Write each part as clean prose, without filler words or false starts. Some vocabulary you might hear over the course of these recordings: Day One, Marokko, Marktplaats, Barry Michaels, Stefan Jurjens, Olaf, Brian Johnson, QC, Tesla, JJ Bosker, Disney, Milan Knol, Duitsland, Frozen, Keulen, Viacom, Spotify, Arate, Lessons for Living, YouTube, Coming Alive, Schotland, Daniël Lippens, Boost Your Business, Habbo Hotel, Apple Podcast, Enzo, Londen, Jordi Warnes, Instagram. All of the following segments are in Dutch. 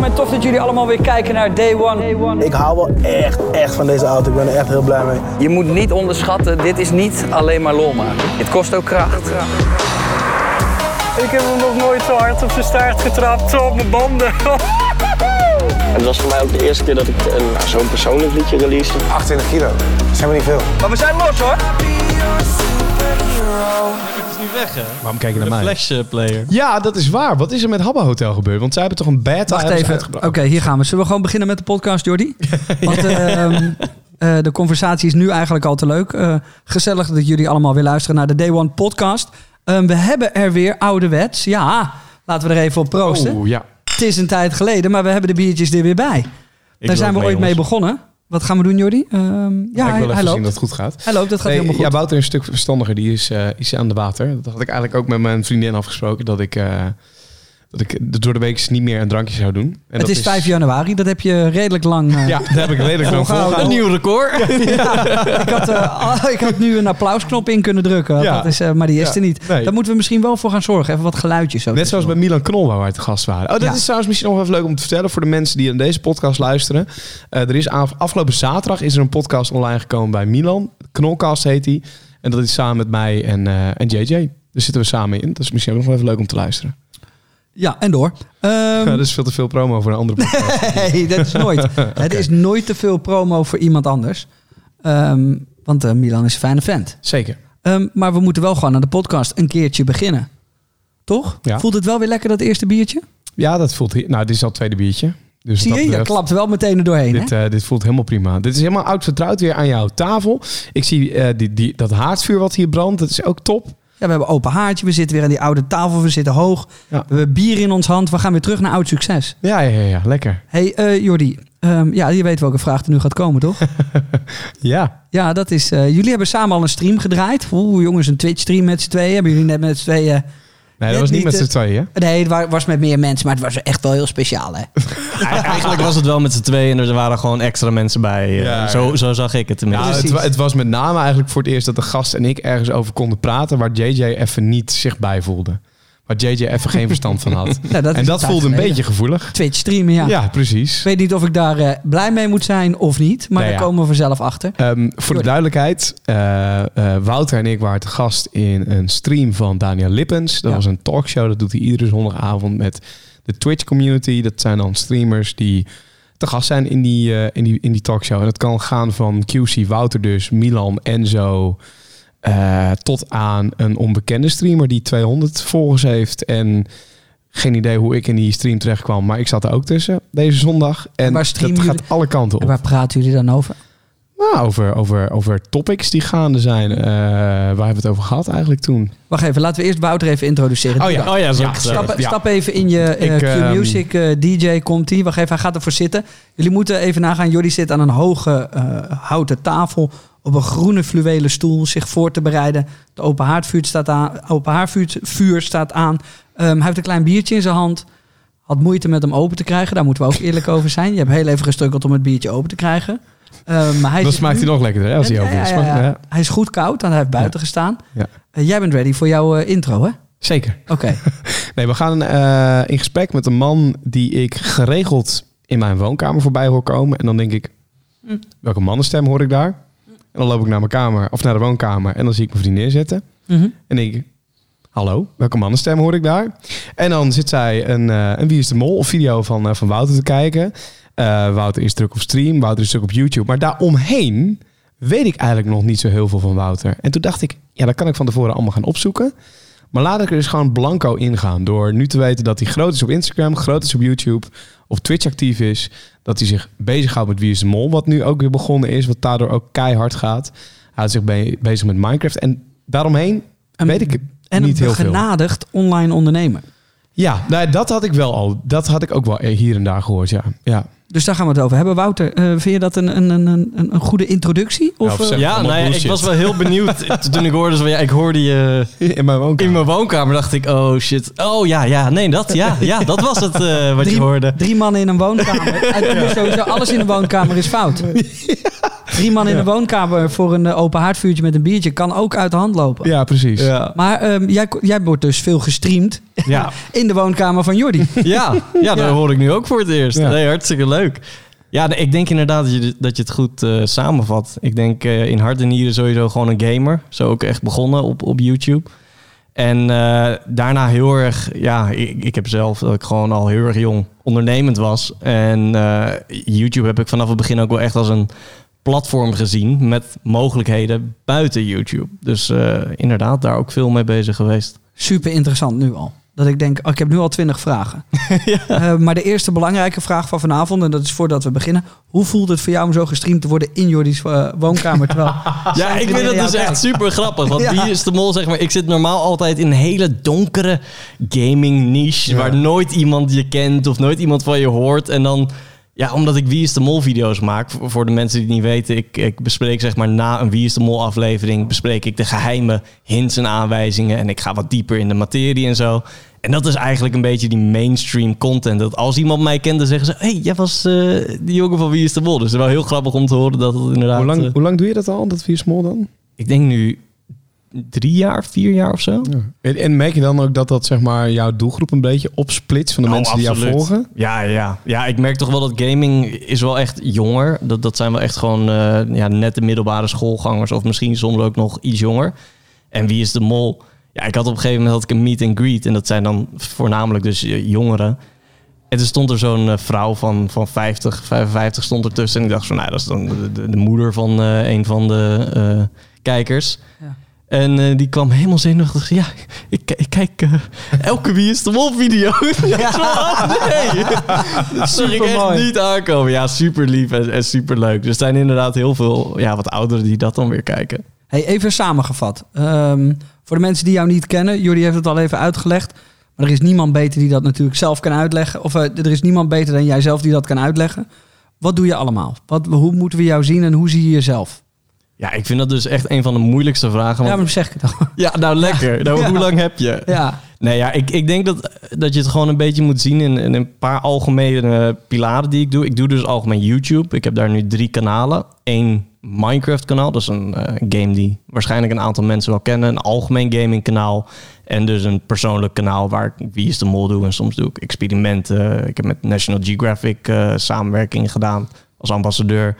welkom en tof dat jullie allemaal weer kijken naar Day One. Ik hou wel echt van deze auto. Ik ben er echt heel blij mee. Je moet niet onderschatten, dit is niet alleen maar lol maken. Het kost ook kracht. Ik heb hem nog nooit zo hard op zijn staart getrapt, zo op mijn banden. Het was voor mij ook de eerste keer dat ik zo'n persoonlijk liedje release. 28 kilo, dat zijn we niet veel. Maar we zijn los hoor! Weg, hè? Waarom kijk je naar mij? De flashplayer. Ja, dat is waar. Wat is er met Habbo Hotel gebeurd? Want zij hebben toch een beta uitgebracht? Oké, hier gaan we. Zullen we gewoon beginnen met de podcast, Jordi? Want de conversatie is nu eigenlijk al te leuk. Gezellig dat jullie allemaal weer luisteren naar de Day One podcast. We hebben er weer ouderwets. Ja, laten we er even op proosten. Oh, ja. Het is een tijd geleden, maar we hebben de biertjes er weer bij. Daar zijn we ooit mee begonnen. Wat gaan we doen, Jordi? Ik wil even zien dat het goed gaat. Hij loopt, dat gaat helemaal goed. Ja, Wouter is een stuk verstandiger. Die is aan de water. Dat had ik eigenlijk ook met mijn vriendin afgesproken. Dat ik door de week niet meer een drankje zou doen. En het is 5 januari. Dat heb je redelijk lang Ja, dat heb ik redelijk lang volgehouden. Een nieuw record. Ja. Ik had nu een applausknop in kunnen drukken. Ja. Dat is, maar die is er niet. Nee. Daar moeten we misschien wel voor gaan zorgen. Even wat geluidjes. Zo net zoals bij Milan Knol, waar wij te gast waren. Oh, dat is trouwens misschien nog even leuk om te vertellen voor de mensen die aan deze podcast luisteren. Er is afgelopen zaterdag is er een podcast online gekomen bij Milan. Knolcast heet die. En dat is samen met mij en JJ. Daar zitten we samen in. Dat is misschien ook nog even leuk om te luisteren. Ja, en door. Dat is veel te veel promo voor een andere podcast. Nee, dat is nooit. Okay. Het is nooit te veel promo voor iemand anders. Want Milan is een fijne vent. Zeker. Maar we moeten wel gewoon aan de podcast een keertje beginnen. Toch? Ja. Voelt het wel weer lekker, dat eerste biertje? Ja, dat voelt... Nou, dit is al het tweede biertje. Dus zie je klapt wel meteen er doorheen. Dit voelt helemaal prima. Dit is helemaal oud vertrouwd weer aan jouw tafel. Ik zie dat haardvuur wat hier brandt. Dat is ook top. Ja, we hebben open haartje, we zitten weer aan die oude tafel, we zitten hoog. Ja. We hebben bier in ons hand, we gaan weer terug naar oud succes. Ja, lekker. Hé, Jordi, je weet welke vraag er nu gaat komen, toch? Ja. Ja, dat is... jullie hebben samen al een stream gedraaid. Oeh, jongens, een Twitch-stream met z'n tweeën. Hebben jullie net met z'n tweeën... Nee, dat was niet met z'n tweeën. Nee, het was met meer mensen, maar het was echt wel heel speciaal, hè? Eigenlijk was het wel met z'n tweeën en er waren gewoon extra mensen bij. Ja. Zo zag ik het tenminste. Ja, het was met name eigenlijk voor het eerst dat de gast en ik ergens over konden praten waar JJ even niet zich bij voelde. Waar JJ even geen verstand van had. Ja, en dat voelde een beetje gevoelig. Twitch streamen, ja. Ja, precies. Ik weet niet of ik daar blij mee moet zijn of niet. Maar daar komen we vanzelf achter. Voor de duidelijkheid. Wouter en ik waren te gast in een stream van Daniël Lippens. Dat was een talkshow. Dat doet hij iedere zondagavond met de Twitch community. Dat zijn dan streamers die te gast zijn in die talkshow. En dat kan gaan van QC, Wouter dus, Milan, Enzo... tot aan een onbekende streamer die 200 volgers heeft. En geen idee hoe ik in die stream terecht kwam. Maar ik zat er ook tussen deze zondag. En dat gaat alle kanten op. En waar praten jullie dan over? Nou, over topics die gaande zijn. Waar hebben we het over gehad eigenlijk toen? Wacht even, laten we eerst Wouter even introduceren. Oh ja, zo. Stap even in je Q-Music. DJ komt ie. Wacht even, hij gaat ervoor zitten. Jullie moeten even nagaan. Jordi zit aan een hoge houten tafel... op een groene fluwelen stoel zich voor te bereiden. De open haardvuur staat aan. Hij heeft een klein biertje in zijn hand. Had moeite met hem open te krijgen. Daar moeten we ook eerlijk over zijn. Je hebt heel even gestrukkeld om het biertje open te krijgen. Maar hij dat smaakt hij nog lekkerder hè, als hij open is. Ja. Hij is goed koud, want hij heeft buiten gestaan. Ja. Jij bent ready voor jouw intro, hè? Zeker. Oké. Nee, we gaan in gesprek met een man die ik geregeld in mijn woonkamer voorbij hoor komen. En dan denk ik, welke mannenstem hoor ik daar? En dan loop ik naar mijn kamer, of naar de woonkamer. En dan zie ik mijn vriendin zitten. Mm-hmm. En denk ik, hallo, welke mannenstem hoor ik daar? En dan zit zij een Wie is de Mol of video van Wouter te kijken. Wouter is druk op stream, Wouter is druk op YouTube. Maar daaromheen weet ik eigenlijk nog niet zo heel veel van Wouter. En toen dacht ik, ja, dat kan ik van tevoren allemaal gaan opzoeken. Maar laat ik er dus gewoon blanco ingaan. Door nu te weten dat hij groot is op Instagram, groot is op YouTube... op Twitch actief is, dat hij zich bezighoudt met Wie is de Mol, wat nu ook weer begonnen is, wat daardoor ook keihard gaat. Hij houdt zich bezig met Minecraft en daaromheen weet ik niet heel veel. En een begenadigd online ondernemer. Ja, nou, dat had ik wel al. Dat had ik ook wel hier en daar gehoord, ja. Dus daar gaan we het over hebben. Wouter, vind je dat een goede introductie? Ik was wel heel benieuwd toen ik hoorde. Ik hoorde je in mijn woonkamer. Dacht ik, oh shit. Oh ja. Nee, dat was het wat je hoorde. Drie mannen in een woonkamer. En sowieso alles in een woonkamer is fout. Ja. drie man in de woonkamer voor een open haardvuurtje met een biertje kan ook uit de hand lopen. Ja, precies. Ja. Maar jij wordt dus veel gestreamd in de woonkamer van Jordi. Ja, dat hoor ik nu ook voor het eerst. Ja. Nee, hartstikke leuk. Ja, ik denk inderdaad dat je het goed samenvat. Ik denk in hart en nieren sowieso gewoon een gamer. Zo ook echt begonnen op YouTube. En daarna heel erg... Ja, ik heb zelf dat ik gewoon al heel erg jong ondernemend was. En YouTube heb ik vanaf het begin ook wel echt als een platform gezien met mogelijkheden buiten YouTube. Dus inderdaad, daar ook veel mee bezig geweest. Super interessant nu al. Dat ik denk, ik heb nu al 20 vragen. Maar de eerste belangrijke vraag van vanavond, en dat is voordat we beginnen. Hoe voelt het voor jou om zo gestreamd te worden in Jordi's woonkamer? Terwijl ik vind dat dus echt super grappig. Want die is de mol, zeg maar. Ik zit normaal altijd in een hele donkere gaming niche. Ja. Waar nooit iemand je kent of nooit iemand van je hoort. En dan... Ja, omdat ik Wie is de Mol video's maak. Voor de mensen die het niet weten, ik bespreek zeg maar na een Wie is de Mol aflevering... bespreek ik de geheime hints en aanwijzingen... en ik ga wat dieper in de materie en zo. En dat is eigenlijk een beetje die mainstream content. Dat als iemand mij kent, dan zeggen ze... hey, jij was die jongen van Wie is de Mol. Dus het is wel heel grappig om te horen dat het inderdaad... Hoe lang doe je dat al, dat Wie is de Mol dan? Ik denk nu 3 jaar, 4 jaar of zo. Ja. En merk je dan ook dat zeg maar jouw doelgroep een beetje opsplitst van de mensen absoluut. Die jou volgen? Ja, ik merk toch wel dat gaming is wel echt jonger. Dat zijn wel echt gewoon net de middelbare schoolgangers of misschien soms ook nog iets jonger. En Wie is de Mol? Ja, ik had op een gegeven moment een meet and greet en dat zijn dan voornamelijk dus jongeren. En toen stond er zo'n vrouw van 50, 55 stond er tussen en ik dacht van, nou, dat is dan de moeder van een van de kijkers. Ja. En die kwam helemaal zenuwachtig. Ja, ik kijk elke Wie is de Mol video. Dat zag ik echt niet aankomen. Ja, super lief en super leuk. Dus er zijn inderdaad heel veel wat ouderen die dat dan weer kijken. Hey, even samengevat. Voor de mensen die jou niet kennen. Jordi heeft het al even uitgelegd. Maar er is niemand beter die dat natuurlijk zelf kan uitleggen. Of er is niemand beter dan jijzelf die dat kan uitleggen. Wat doe je allemaal? Hoe moeten we jou zien en hoe zie je jezelf? Ja, ik vind dat dus echt een van de moeilijkste vragen. Want... Ja, maar zeg ik het al. Ja, nou lekker. Ja. Nou, hoe lang heb je? Ja. Nee, ja, ik denk dat je het gewoon een beetje moet zien in een paar algemene pilaren die ik doe. Ik doe dus algemeen YouTube. Ik heb daar nu 3 kanalen. 1 Minecraft kanaal, dat is een game die waarschijnlijk een aantal mensen wel kennen. Een algemeen gaming kanaal. En dus een persoonlijk kanaal waar ik Wie is de Mol doe. En soms doe ik experimenten. Ik heb met National Geographic samenwerking gedaan als ambassadeur.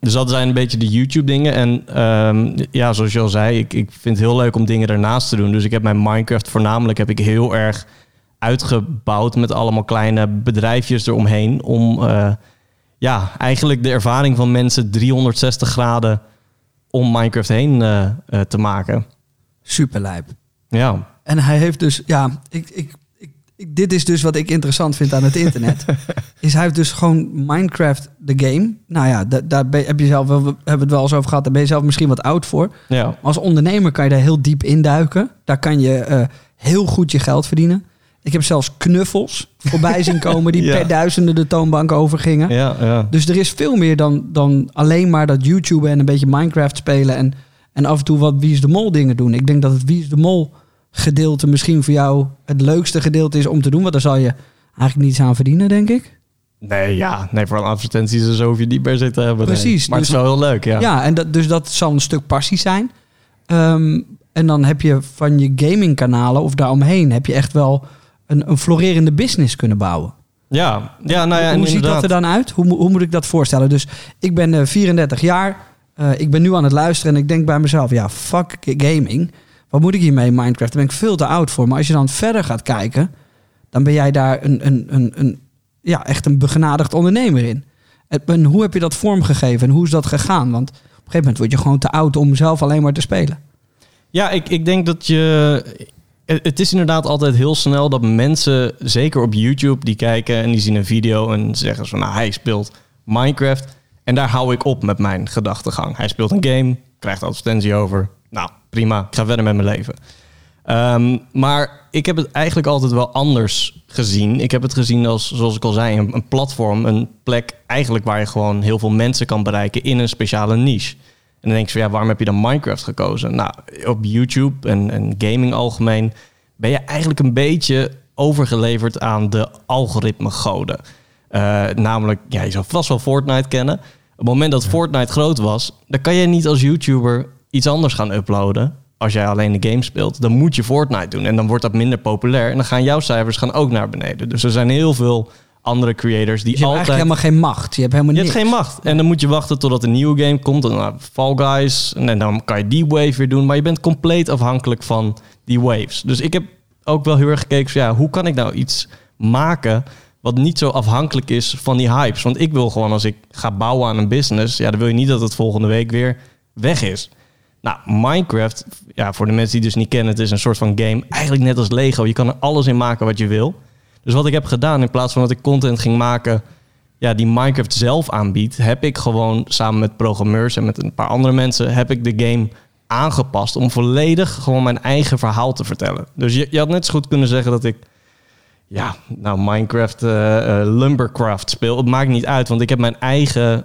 Dus dat zijn een beetje de YouTube dingen. En zoals je al zei, ik vind het heel leuk om dingen daarnaast te doen. Dus ik heb mijn Minecraft voornamelijk heel erg uitgebouwd met allemaal kleine bedrijfjes eromheen. Om eigenlijk de ervaring van mensen 360 graden om Minecraft heen te maken. Superlijp. Ja. En hij heeft dus, dit is dus wat ik interessant vind aan het internet. Is hij heeft dus gewoon Minecraft the game. Nou ja, hebben we het wel eens over gehad. Daar ben je zelf misschien wat oud voor. Ja. Als ondernemer kan je daar heel diep in duiken. Daar kan je heel goed je geld verdienen. Ik heb zelfs knuffels voorbij zien komen... die per duizenden de toonbank overgingen. Ja, ja. Dus er is veel meer dan alleen maar dat YouTube en een beetje Minecraft spelen... en af en toe wat Wie is de Mol dingen doen. Ik denk dat het Wie is de Mol... gedeelte misschien voor jou het leukste gedeelte is om te doen. Want daar zal je eigenlijk niets aan verdienen, denk ik. Nee, voor advertenties en zo hoef je niet per se te hebben. Precies. Nee. Maar dus, het is wel heel leuk, ja. Ja, en dus dat zal een stuk passie zijn. En dan heb je van je gamingkanalen of daaromheen... heb je echt wel een florerende business kunnen bouwen. Ja, nou ja, hoe ziet dat er dan uit? Hoe moet ik dat voorstellen? Dus ik ben 34 jaar. Ik ben nu aan het luisteren en ik denk bij mezelf... ja, fuck gaming... Wat moet ik hiermee, Minecraft? Daar ben ik veel te oud voor. Maar als je dan verder gaat kijken... dan ben jij daar echt een begenadigd ondernemer in. En hoe heb je dat vormgegeven? En hoe is dat gegaan? Want op een gegeven moment word je gewoon te oud... om zelf alleen maar te spelen. Ja, ik denk dat je... Het is inderdaad altijd heel snel dat mensen... zeker op YouTube, die kijken en die zien een video... en zeggen zo, nou, hij speelt Minecraft... en daar hou ik op met mijn gedachtegang. Hij speelt een game, krijgt advertentie over... Nou, prima. Ik ga verder met mijn leven. Maar ik heb het eigenlijk altijd wel anders gezien. Ik heb het gezien als, zoals ik al zei, een platform. Een plek eigenlijk waar je gewoon heel veel mensen kan bereiken in een speciale niche. En dan denk je van, waarom heb je dan Minecraft gekozen? Nou, op YouTube en gaming algemeen ben je eigenlijk een beetje overgeleverd aan de algoritme goden. Namelijk, je zou vast wel Fortnite kennen... het moment dat Fortnite groot was, dan kan je niet als YouTuber iets anders gaan uploaden. Als jij alleen de game speelt, dan moet je Fortnite doen. En dan wordt dat minder populair. En dan gaan jouw cijfers gaan ook naar beneden. Dus er zijn heel veel andere creators die altijd... Je hebt eigenlijk helemaal geen macht. Je hebt helemaal niks. En dan moet je wachten totdat een nieuwe game komt. Fall Guys. En dan kan je die wave weer doen. Maar je bent compleet afhankelijk van die waves. Dus ik heb ook wel heel erg gekeken van, ja, hoe kan ik nou iets maken wat niet zo afhankelijk is van die hypes? Want ik wil gewoon, als ik ga bouwen aan een business, ja, dan wil je niet dat het volgende week weer weg is. Nou, Minecraft, ja, voor de mensen die dus niet kennen, het is een soort van game, eigenlijk net als Lego. Je kan er alles in maken wat je wil. Dus wat ik heb gedaan, in plaats van dat ik content ging maken, ja, die Minecraft zelf aanbiedt, heb ik gewoon samen met programmeurs en met een paar andere mensen, heb ik de game aangepast om volledig gewoon mijn eigen verhaal te vertellen. Dus je had net zo goed kunnen zeggen dat ik, ja, nou, Minecraft Lumbercraft speel. Het maakt niet uit, want ik heb mijn eigen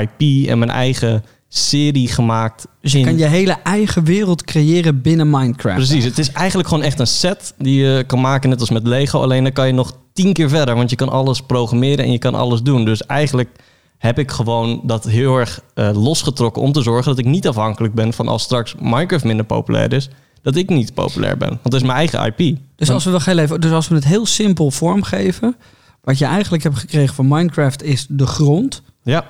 IP en mijn eigen serie gemaakt. Dus je kan je hele eigen wereld creëren binnen Minecraft. Precies, het is eigenlijk gewoon echt een set die je kan maken, net als met Lego. Alleen dan kan je nog 10 keer verder, want je kan alles programmeren en je kan alles doen. Dus eigenlijk heb ik gewoon dat heel erg losgetrokken om te zorgen dat ik niet afhankelijk ben van, als straks Minecraft minder populair is, dat ik niet populair ben. Want het is mijn eigen IP. Dus als we het heel simpel vormgeven, wat je eigenlijk hebt gekregen van Minecraft is de grond. Ja.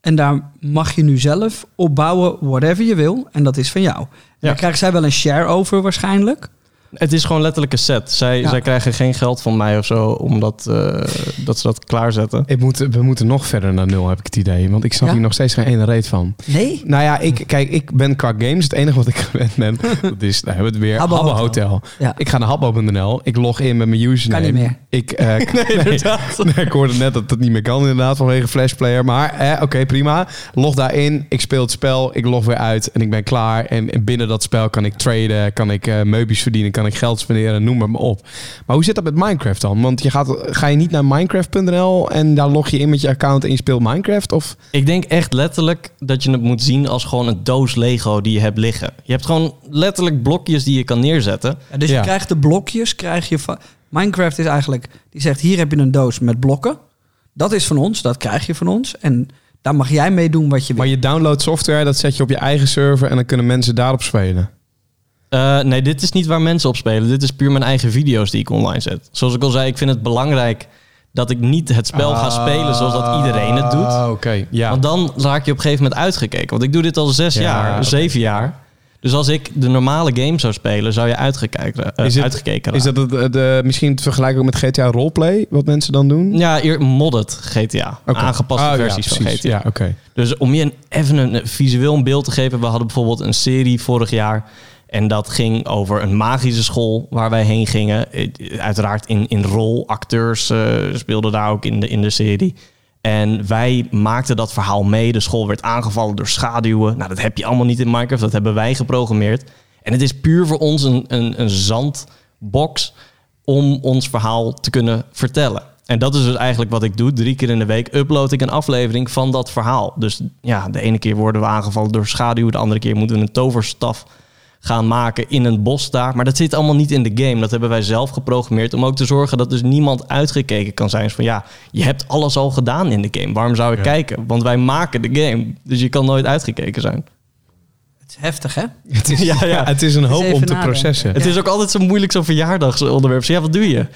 En daar mag je nu zelf opbouwen whatever je wil. En dat is van jou. En daar krijgen zij wel een share over waarschijnlijk. Het is gewoon letterlijk een set. Zij krijgen geen geld van mij of zo, omdat dat ze dat klaarzetten. We moeten nog verder naar nul, heb ik het idee. Want ik snap hier nog steeds geen ene reet van. Nee? Nou ja, ik ben qua games het enige wat ik gewend ben. Dat is, nou, hebben we het weer, Habbo Hotel. Ja. Ik ga naar habbo.nl. Ik log in met mijn username. Kan niet meer. Ik hoorde net dat dat niet meer kan, inderdaad, vanwege Flash Player. Maar oké, prima. Log daarin. Ik speel het spel. Ik log weer uit en ik ben klaar. En binnen dat spel kan ik traden. Kan ik meubels verdienen. Kan ik geld spenderen, noem maar op. Maar hoe zit dat met Minecraft dan? Want ga je niet naar Minecraft.nl en daar log je in met je account en je speelt Minecraft? Of? Ik denk echt letterlijk dat je het moet zien als gewoon een doos Lego die je hebt liggen. Je hebt gewoon letterlijk blokjes die je kan neerzetten. Ja, dus je krijgt de blokjes, Minecraft is eigenlijk, die zegt, hier heb je een doos met blokken. Dat is van ons, dat krijg je van ons. En daar mag jij mee doen wat je wil. Maar je download software, dat zet je op je eigen server en dan kunnen mensen daarop spelen. Nee, dit is niet waar mensen op spelen. Dit is puur mijn eigen video's die ik online zet. Zoals ik al zei, ik vind het belangrijk dat ik niet het spel ga spelen zoals dat iedereen het doet. Okay, ja. Want dan raak je op een gegeven moment uitgekeken. Want ik doe dit al 6 jaar, 7 jaar. Dus als ik de normale game zou spelen, zou je uitgekeken raken. Is dat misschien te vergelijken met GTA Roleplay, wat mensen dan doen? Ja, modded GTA. Okay. Aangepaste versies van GTA. Ja, okay. Dus om je even een visueel een beeld te geven. We hadden bijvoorbeeld een serie vorig jaar. En dat ging over een magische school waar wij heen gingen. Uiteraard in rol. Acteurs speelden daar ook in de serie. En wij maakten dat verhaal mee. De school werd aangevallen door schaduwen. Nou, dat heb je allemaal niet in Minecraft. Dat hebben wij geprogrammeerd. En het is puur voor ons een zandbox om ons verhaal te kunnen vertellen. En dat is dus eigenlijk wat ik doe. 3 keer in de week upload ik een aflevering van dat verhaal. Dus ja, de ene keer worden we aangevallen door schaduwen. De andere keer moeten we een toverstaf gaan maken in een bos daar. Maar dat zit allemaal niet in de game. Dat hebben wij zelf geprogrammeerd om ook te zorgen dat dus niemand uitgekeken kan zijn. Dus van ja, je hebt alles al gedaan in de game. Waarom zou ik kijken? Want wij maken de game. Dus je kan nooit uitgekeken zijn. Het is heftig, hè? Het is, het is een hoop om te processen. Ja. Het is ook altijd zo moeilijk, zo'n verjaardagsonderwerp. Ja, wat doe je?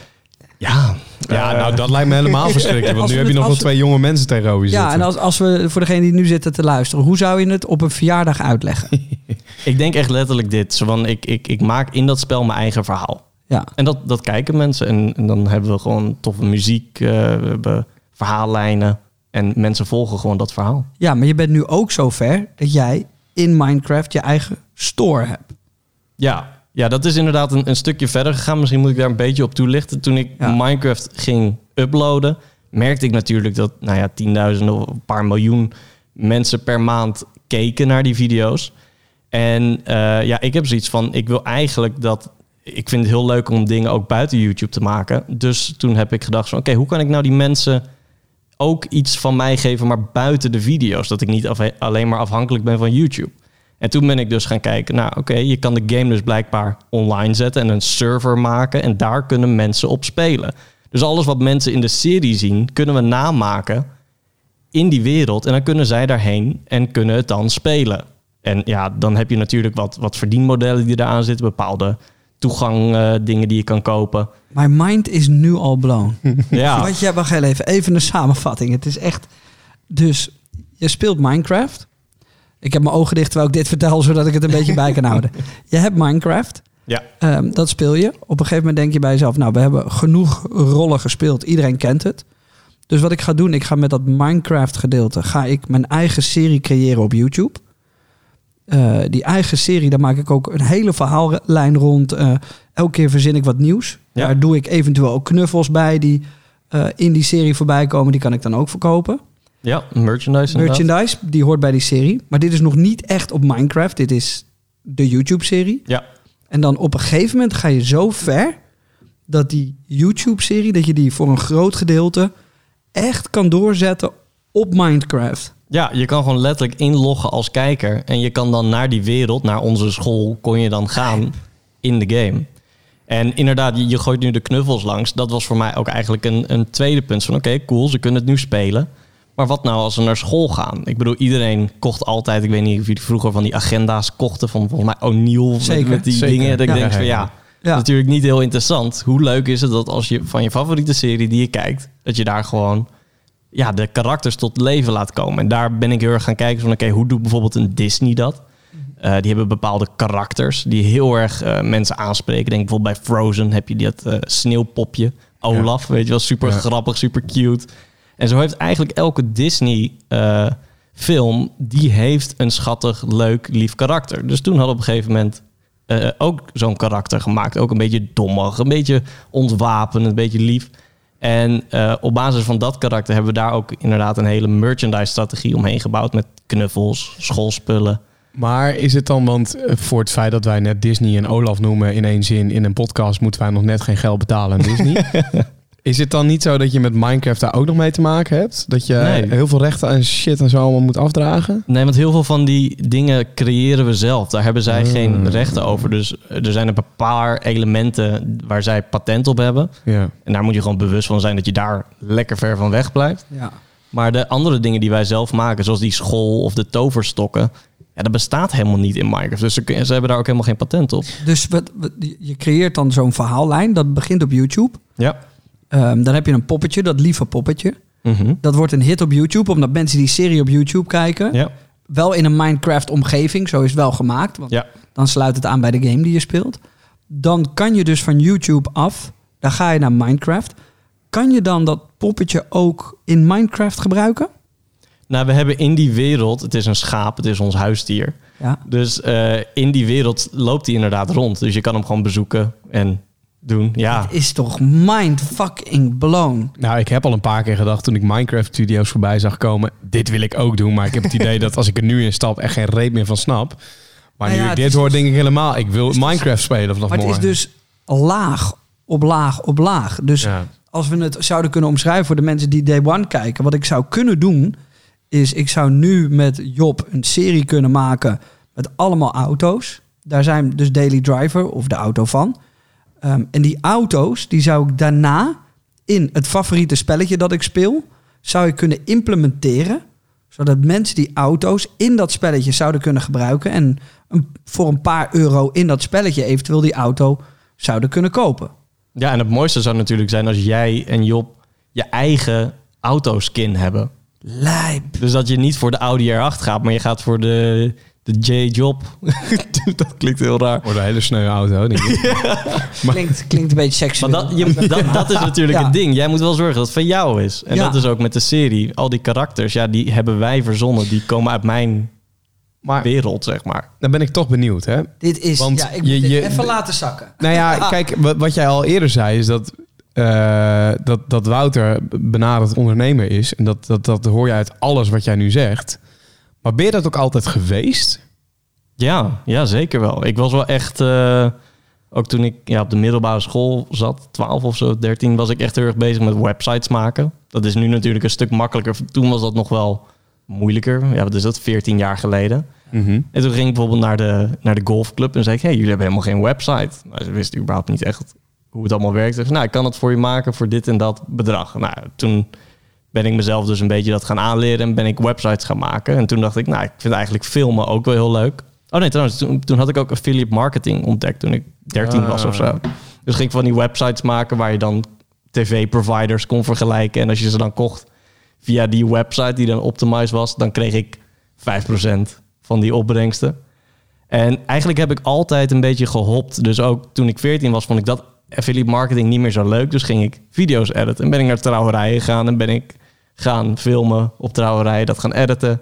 Ja, nou dat lijkt me helemaal verschrikkelijk. Want nu heb je nog wel 2 jonge mensen tegenover je zitten. Ja, en als we, voor degene die nu zitten te luisteren, hoe zou je het op een verjaardag uitleggen? Ik denk echt letterlijk dit. Want ik maak in dat spel mijn eigen verhaal. Ja. En dat kijken mensen. En dan hebben we gewoon toffe muziek, we hebben verhaallijnen. En mensen volgen gewoon dat verhaal. Ja, maar je bent nu ook zo ver dat jij in Minecraft je eigen store hebt. Ja, dat is inderdaad een stukje verder gegaan. Misschien moet ik daar een beetje op toelichten. Toen ik Minecraft ging uploaden, merkte ik natuurlijk dat, nou ja, 10.000 of een paar miljoen mensen per maand keken naar die video's. En ik heb zoiets van, ik wil eigenlijk dat, ik vind het heel leuk om dingen ook buiten YouTube te maken. Dus toen heb ik gedacht van, oké, hoe kan ik nou die mensen ook iets van mij geven, maar buiten de video's? Dat ik niet alleen maar afhankelijk ben van YouTube. En toen ben ik dus gaan kijken, nou oké, je kan de game dus blijkbaar online zetten en een server maken en daar kunnen mensen op spelen. Dus alles wat mensen in de serie zien, kunnen we namaken in die wereld. En dan kunnen zij daarheen en kunnen het dan spelen. En ja, dan heb je natuurlijk wat verdienmodellen die eraan zitten. Bepaalde toegang, dingen die je kan kopen. My mind is nu al blown. Ja. Want jij, wacht even een samenvatting. Het is echt... Dus je speelt Minecraft. Ik heb mijn ogen dicht terwijl ik dit vertel, zodat ik het een beetje bij kan houden. Je hebt Minecraft. Ja. Dat speel je. Op een gegeven moment denk je bij jezelf... nou, we hebben genoeg rollen gespeeld. Iedereen kent het. Dus wat ik ga doen, ik ga met dat Minecraft gedeelte... ga ik mijn eigen serie creëren op YouTube. Die eigen serie, daar maak ik ook een hele verhaallijn rond. Elke keer verzin ik wat nieuws. Ja. Daar doe ik eventueel ook knuffels bij die in die serie voorbij komen. Die kan ik dan ook verkopen. Ja, merchandise inderdaad. Merchandise, die hoort bij die serie. Maar dit is nog niet echt op Minecraft. Dit is de YouTube-serie. Ja. En dan op een gegeven moment ga je zo ver... dat die YouTube-serie, dat je die voor een groot gedeelte... echt kan doorzetten op Minecraft. Ja, je kan gewoon letterlijk inloggen als kijker. En je kan dan naar die wereld, naar onze school... kon je dan gaan in de game. En inderdaad, je gooit nu de knuffels langs. Dat was voor mij ook eigenlijk een tweede punt. Van oké, cool, ze kunnen het nu spelen... Maar wat nou als ze naar school gaan? Ik bedoel, iedereen kocht altijd... Ik weet niet of jullie vroeger van die agenda's kochten... van volgens mij O'Neill met die zeker. Dingen. Dat ja, ik denk van ja, natuurlijk niet heel interessant. Hoe leuk is het dat als je van je favoriete serie die je kijkt... dat je daar gewoon ja, de karakters tot leven laat komen. En daar ben ik heel erg gaan kijken van... oké, hoe doet bijvoorbeeld een Disney dat? Die hebben bepaalde karakters die heel erg mensen aanspreken. Denk bijvoorbeeld bij Frozen heb je dat sneeuwpopje. Olaf, weet je wel, super grappig, super cute... En zo heeft eigenlijk elke Disney-film... die heeft een schattig, leuk, lief karakter. Dus toen hadden we op een gegeven moment ook zo'n karakter gemaakt. Ook een beetje dommig, een beetje ontwapend, een beetje lief. En op basis van dat karakter hebben we daar ook inderdaad... een hele merchandise-strategie omheen gebouwd... met knuffels, schoolspullen... Maar is het dan, want voor het feit dat wij net Disney en Olaf noemen... in één zin, in een podcast moeten wij nog net geen geld betalen aan Disney... Is het dan niet zo dat je met Minecraft daar ook nog mee te maken hebt? Dat je heel veel rechten en shit en zo allemaal moet afdragen? Nee, want heel veel van die dingen creëren we zelf. Daar hebben zij geen rechten over. Dus er zijn een paar elementen waar zij patent op hebben. Ja. En daar moet je gewoon bewust van zijn dat je daar lekker ver van weg blijft. Ja. Maar de andere dingen die wij zelf maken, zoals die school of de toverstokken... Ja, dat bestaat helemaal niet in Minecraft. Dus ze hebben daar ook helemaal geen patent op. Dus je creëert dan zo'n verhaallijn. Dat begint op YouTube. Ja. Dan heb je een poppetje, dat lieve poppetje. Mm-hmm. Dat wordt een hit op YouTube, omdat mensen die serie op YouTube kijken... Ja. Wel in een Minecraft-omgeving, zo is het wel gemaakt. Want dan sluit het aan bij de game die je speelt. Dan kan je dus van YouTube af, dan ga je naar Minecraft. Kan je dan dat poppetje ook in Minecraft gebruiken? Nou, we hebben in die wereld... Het is een schaap, het is ons huisdier. Ja. Dus in die wereld loopt hij inderdaad rond. Dus je kan hem gewoon bezoeken en... doen, ja. Het is toch mindfucking blown. Nou, ik heb al een paar keer gedacht toen ik Minecraft Studios voorbij zag komen... dit wil ik ook doen, maar ik heb het idee dat als ik er nu in stap... echt geen reet meer van snap. Maar nou nu ik dit hoor, denk ik helemaal... ik wil Minecraft spelen vanaf morgen. Maar het is dus laag op laag op laag. Dus als we het zouden kunnen omschrijven voor de mensen die Day One kijken... wat ik zou kunnen doen, is ik zou nu met Job een serie kunnen maken... met allemaal auto's. Daar zijn dus Daily Driver of de auto van... en die auto's, die zou ik daarna in het favoriete spelletje dat ik speel... zou ik kunnen implementeren, zodat mensen die auto's in dat spelletje zouden kunnen gebruiken... en voor een paar euro in dat spelletje eventueel die auto zouden kunnen kopen. Ja, en het mooiste zou natuurlijk zijn als jij en Job je eigen autoskin hebben. Lijp. Dus dat je niet voor de Audi R8 gaat, maar je gaat voor de J-Job. Dat klinkt heel raar. Voor de hele sneu auto. Klinkt een beetje seksueel. Maar dat is natuurlijk het ding. Jij moet wel zorgen dat het van jou is. En dat is ook met de serie. Al die karakters, die hebben wij verzonnen. Die komen uit mijn wereld, zeg maar. Dan ben ik toch benieuwd, hè? Dit is... Want ik moet dit even laten zakken. Nou ja, kijk, wat jij al eerder zei is dat... Dat Wouter benaderd ondernemer is. En dat hoor je uit alles wat jij nu zegt... Maar ben je dat ook altijd geweest? Ja, zeker wel. Ik was wel echt... ook toen ik op de middelbare school zat... 12 of zo, 13... was ik echt heel erg bezig met websites maken. Dat is nu natuurlijk een stuk makkelijker. Toen was dat nog wel moeilijker. Ja, wat is dat? 14 jaar geleden. Mm-hmm. En toen ging ik bijvoorbeeld naar de golfclub... en zei ik, jullie hebben helemaal geen website. Nou, ze wisten überhaupt niet echt hoe het allemaal werkt. Ik zei, ik kan dat voor je maken voor dit en dat bedrag. Nou, toen... ben ik mezelf dus een beetje dat gaan aanleren en ben ik websites gaan maken. En toen dacht ik, nou, ik vind eigenlijk filmen ook wel heel leuk. Oh nee, trouwens, toen had ik ook affiliate marketing ontdekt toen ik 13 was of zo. Dus ging ik van die websites maken waar je dan tv-providers kon vergelijken. En als je ze dan kocht via die website die dan optimized was, dan kreeg ik 5% van die opbrengsten. En eigenlijk heb ik altijd een beetje gehopt. Dus ook toen ik 14 was, vond ik dat affiliate marketing niet meer zo leuk. Dus ging ik video's editen. En ben ik naar trouwerijen gegaan en ben ik gaan filmen op trouwerijen, dat gaan editen.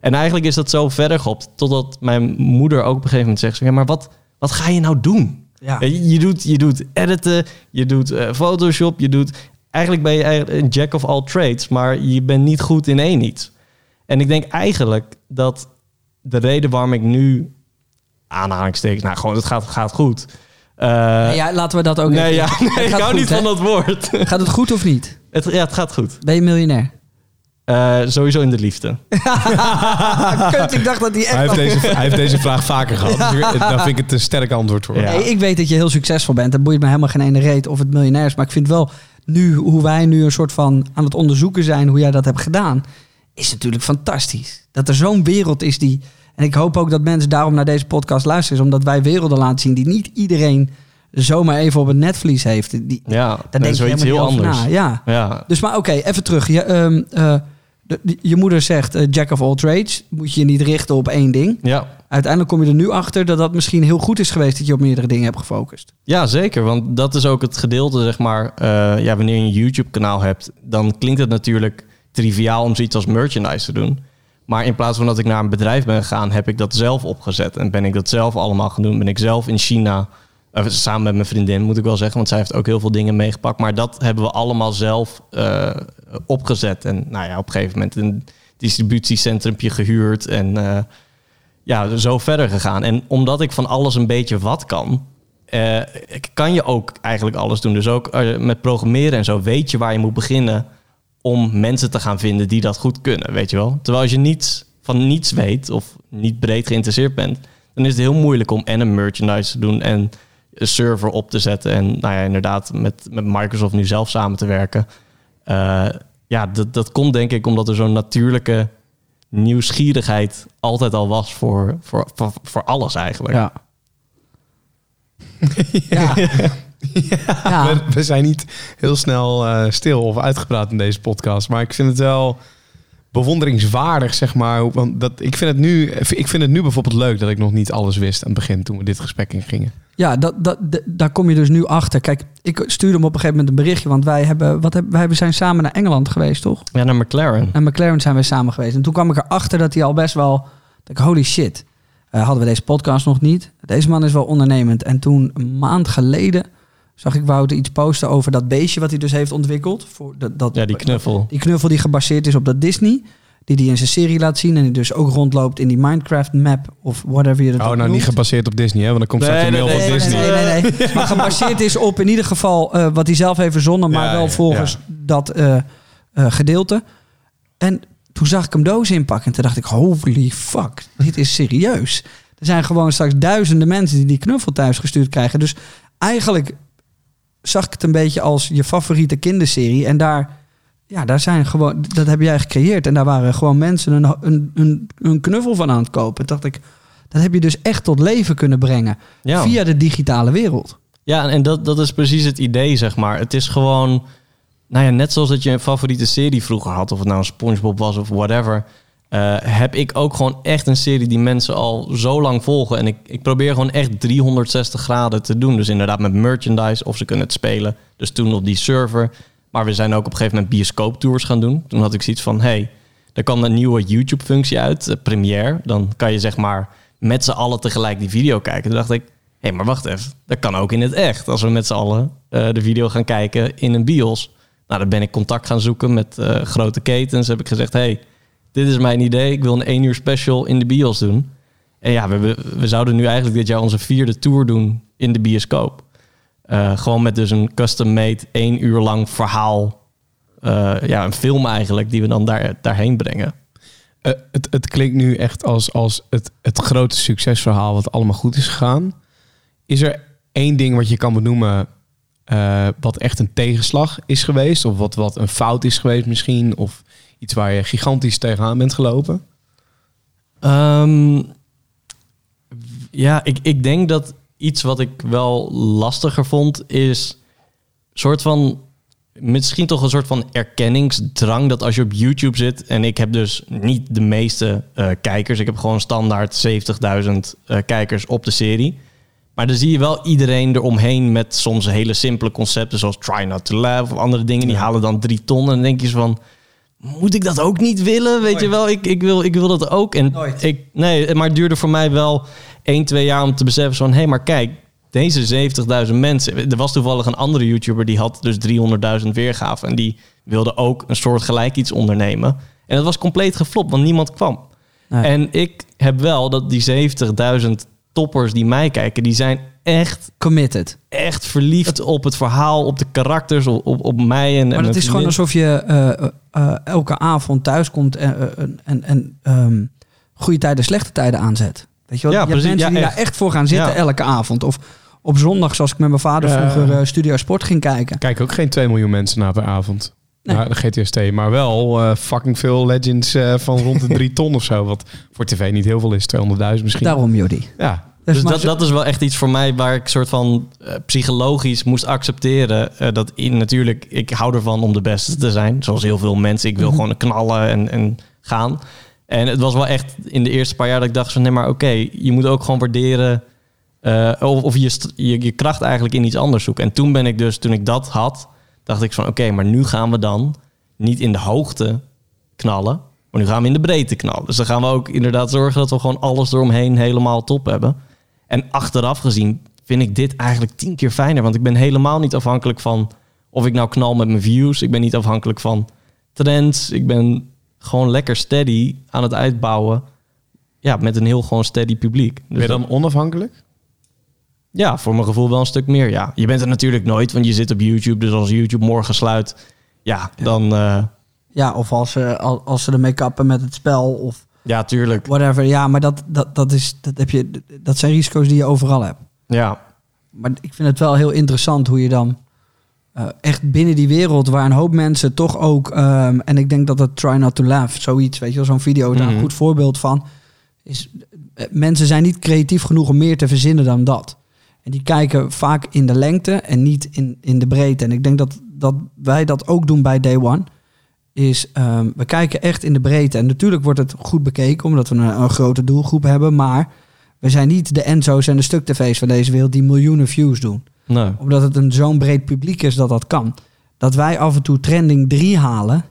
En eigenlijk is dat zo verder gehopt, totdat mijn moeder ook op een gegeven moment zegt, ja, maar wat ga je nou doen? Ja. Je doet editen, je doet Photoshop, je doet... Eigenlijk ben je een jack of all trades, maar je bent niet goed in één iets. En ik denk eigenlijk dat de reden waarom ik nu aanhalingstekens, nou gewoon, het gaat goed. Laten we dat ook even... ik hou goed, niet van dat woord. Gaat het goed of niet? Het gaat goed. Ben je miljonair? Sowieso in de liefde. Kut, ik dacht dat die echt... Hij heeft deze vraag vaker gehad. Ja. Dus daar vind ik het een sterk antwoord voor. Ja. Hey, ik weet dat je heel succesvol bent. Dan boeit me helemaal geen ene reet of het miljonair is. Maar ik vind wel, nu hoe wij nu een soort van aan het onderzoeken zijn, hoe jij dat hebt gedaan, is natuurlijk fantastisch. Dat er zo'n wereld is die... En ik hoop ook dat mensen daarom naar deze podcast luisteren, omdat wij werelden laten zien die niet iedereen zomaar even op het netvlies heeft. Die, ja, dat is zoiets heel anders. Ja. Dus maar oké, even terug. Je moeder zegt, jack of all trades, moet je je niet richten op één ding. Ja. Uiteindelijk kom je er nu achter dat misschien heel goed is geweest dat je op meerdere dingen hebt gefocust. Ja, zeker. Want dat is ook het gedeelte, zeg maar, wanneer je een YouTube-kanaal hebt, dan klinkt het natuurlijk triviaal om zoiets als merchandise te doen. Maar in plaats van dat ik naar een bedrijf ben gegaan, heb ik dat zelf opgezet. En ben ik dat zelf allemaal gaan doen. Ben ik zelf in China, samen met mijn vriendin moet ik wel zeggen, want zij heeft ook heel veel dingen meegepakt. Maar dat hebben we allemaal zelf opgezet. En nou ja, op een gegeven moment een distributiecentrumpje gehuurd. En zo verder gegaan. En omdat ik van alles een beetje wat kan, kan je ook eigenlijk alles doen. Dus ook met programmeren en zo weet je waar je moet beginnen om mensen te gaan vinden die dat goed kunnen, weet je wel. Terwijl als je van niets weet of niet breed geïnteresseerd bent, dan is het heel moeilijk om en een merchandise te doen en een server op te zetten en nou ja, inderdaad met Microsoft nu zelf samen te werken. Dat komt denk ik omdat er zo'n natuurlijke nieuwsgierigheid altijd al was voor alles eigenlijk. Ja. Ja. Ja. We zijn niet heel snel stil of uitgepraat in deze podcast. Maar ik vind het wel bewonderingswaardig, zeg maar. Want ik vind het nu bijvoorbeeld leuk dat ik nog niet alles wist aan het begin toen we dit gesprek in gingen. Ja, daar kom je dus nu achter. Kijk, ik stuurde hem op een gegeven moment een berichtje. Want wij zijn samen naar Engeland geweest, toch? Ja, naar McLaren. Naar McLaren zijn wij samen geweest. En toen kwam ik erachter dat hij al best wel... Dat ik, holy shit, hadden we deze podcast nog niet. Deze man is wel ondernemend. En toen, een maand geleden, zag ik Wouter iets posten over dat beestje wat hij dus heeft ontwikkeld. Voor die knuffel. Die knuffel die gebaseerd is op dat Disney. Die hij in zijn serie laat zien. En die dus ook rondloopt in die Minecraft map of whatever je dat noemt. Niet gebaseerd op Disney, hè? Want dan komt straks een mail van Disney. Nee. Maar gebaseerd is op in ieder geval wat hij zelf heeft verzonnen. Maar volgens dat gedeelte. En toen zag ik hem dozen inpakken. En toen dacht ik, holy fuck, dit is serieus. Er zijn gewoon straks duizenden mensen die knuffel thuis gestuurd krijgen. Dus eigenlijk zag ik het een beetje als je favoriete kinderserie. En daar zijn gewoon, dat heb jij gecreëerd. En daar waren gewoon mensen een knuffel van aan het kopen. Dacht ik, dat heb je dus echt tot leven kunnen brengen. Ja. Via de digitale wereld. Ja, en dat is precies het idee, zeg maar. Het is gewoon, nou ja, net zoals dat je een favoriete serie vroeger had, of het nou een SpongeBob was of whatever, heb ik ook gewoon echt een serie die mensen al zo lang volgen. En ik probeer gewoon echt 360 graden te doen. Dus inderdaad met merchandise, of ze kunnen het spelen. Dus toen op die server. Maar we zijn ook op een gegeven moment bioscooptours gaan doen. Toen had ik zoiets van, hey, er kwam een nieuwe YouTube-functie uit, Premiere. Dan kan je zeg maar met z'n allen tegelijk die video kijken. Toen dacht ik, hé, maar wacht even. Dat kan ook in het echt. Als we met z'n allen de video gaan kijken in een bios. Nou, dan ben ik contact gaan zoeken met grote ketens. Heb ik gezegd, hey, dit is mijn idee. Ik wil een 1 uur special in de bios doen. En ja, we zouden nu eigenlijk dit jaar onze 4e tour doen in de bioscoop. Gewoon met dus een custom-made 1 uur lang verhaal. Een film eigenlijk, die we dan daarheen brengen. Het klinkt nu echt als het grote succesverhaal wat allemaal goed is gegaan. Is er één ding wat je kan benoemen wat echt een tegenslag is geweest, of wat een fout is geweest misschien, of iets waar je gigantisch tegenaan bent gelopen? Ja, ik denk dat iets wat ik wel lastiger vond is soort van misschien toch een soort van erkenningsdrang dat als je op YouTube zit, en ik heb dus niet de meeste kijkers, ik heb gewoon standaard 70.000 kijkers op de serie. Maar dan zie je wel iedereen eromheen met soms hele simpele concepten zoals try not to laugh of andere dingen. Die halen dan 3 ton en dan denk je van, moet ik dat ook niet willen? Weet je wel, ik wil dat ook. En maar het duurde voor mij wel 1-2 jaar om te beseffen van, hé, maar kijk, deze 70.000 mensen. Er was toevallig een andere YouTuber die had dus 300.000 weergaven en die wilde ook een soort gelijk iets ondernemen. En dat was compleet geflopt, want niemand kwam. Nee. En ik heb wel dat die 70.000 toppers die mij kijken, die zijn echt committed. Echt verliefd op het verhaal, op de karakters, op mij. En maar het is gewoon alsof je elke avond thuis komt en goede tijden, slechte tijden aanzet. Weet je wel? Ja, je hebt mensen die daar echt voor gaan zitten elke avond. Of op zondag, zoals ik met mijn vader vroeger Studio Sport ging kijken. Kijk ook geen 2 miljoen mensen na per avond. Nee. Nou, de GTST, maar wel fucking veel legends van rond de 3 ton of zo. Wat voor tv niet heel veel is, 200.000 misschien. Daarom, Jordi. Ja. Dus dat is wel echt iets voor mij waar ik soort van psychologisch moest accepteren. Natuurlijk, ik hou ervan om de beste te zijn. Zoals heel veel mensen. Ik wil gewoon knallen en gaan. En het was wel echt in de eerste paar jaar dat ik dacht van, nee, maar oké, je moet ook gewoon waarderen. Of je kracht eigenlijk in iets anders zoeken. En toen ben ik dus, toen ik dat had, dacht ik van oké, maar nu gaan we dan niet in de hoogte knallen, maar nu gaan we in de breedte knallen. Dus dan gaan we ook inderdaad zorgen dat we gewoon alles eromheen helemaal top hebben. En achteraf gezien vind ik dit eigenlijk 10 keer fijner, want ik ben helemaal niet afhankelijk van of ik nou knal met mijn views. Ik ben niet afhankelijk van trends. Ik ben gewoon lekker steady aan het uitbouwen. Ja, met een heel gewoon steady publiek. Dus ben je dan onafhankelijk? Ja, voor mijn gevoel wel een stuk meer, ja. Je bent er natuurlijk nooit, want je zit op YouTube. Dus als YouTube morgen sluit, dan... Ja, of als ze ermee kappen met het spel of... Ja, tuurlijk. Whatever, ja, maar dat zijn risico's die je overal hebt. Ja. Maar ik vind het wel heel interessant hoe je dan echt binnen die wereld... waar een hoop mensen toch ook... en ik denk dat het Try Not To Laugh, zoiets, weet je wel, zo'n video, daar een goed voorbeeld van... is mensen zijn niet creatief genoeg om meer te verzinnen dan dat. En die kijken vaak in de lengte en niet in de breedte. En ik denk dat wij dat ook doen bij Day One. Is we kijken echt in de breedte. En natuurlijk wordt het goed bekeken, omdat we een grote doelgroep hebben. Maar we zijn niet de Enzo's en de StukTV's van deze wereld die miljoenen views doen. Nee. Omdat het een zo'n breed publiek is dat kan. Dat wij af en toe trending 3 halen.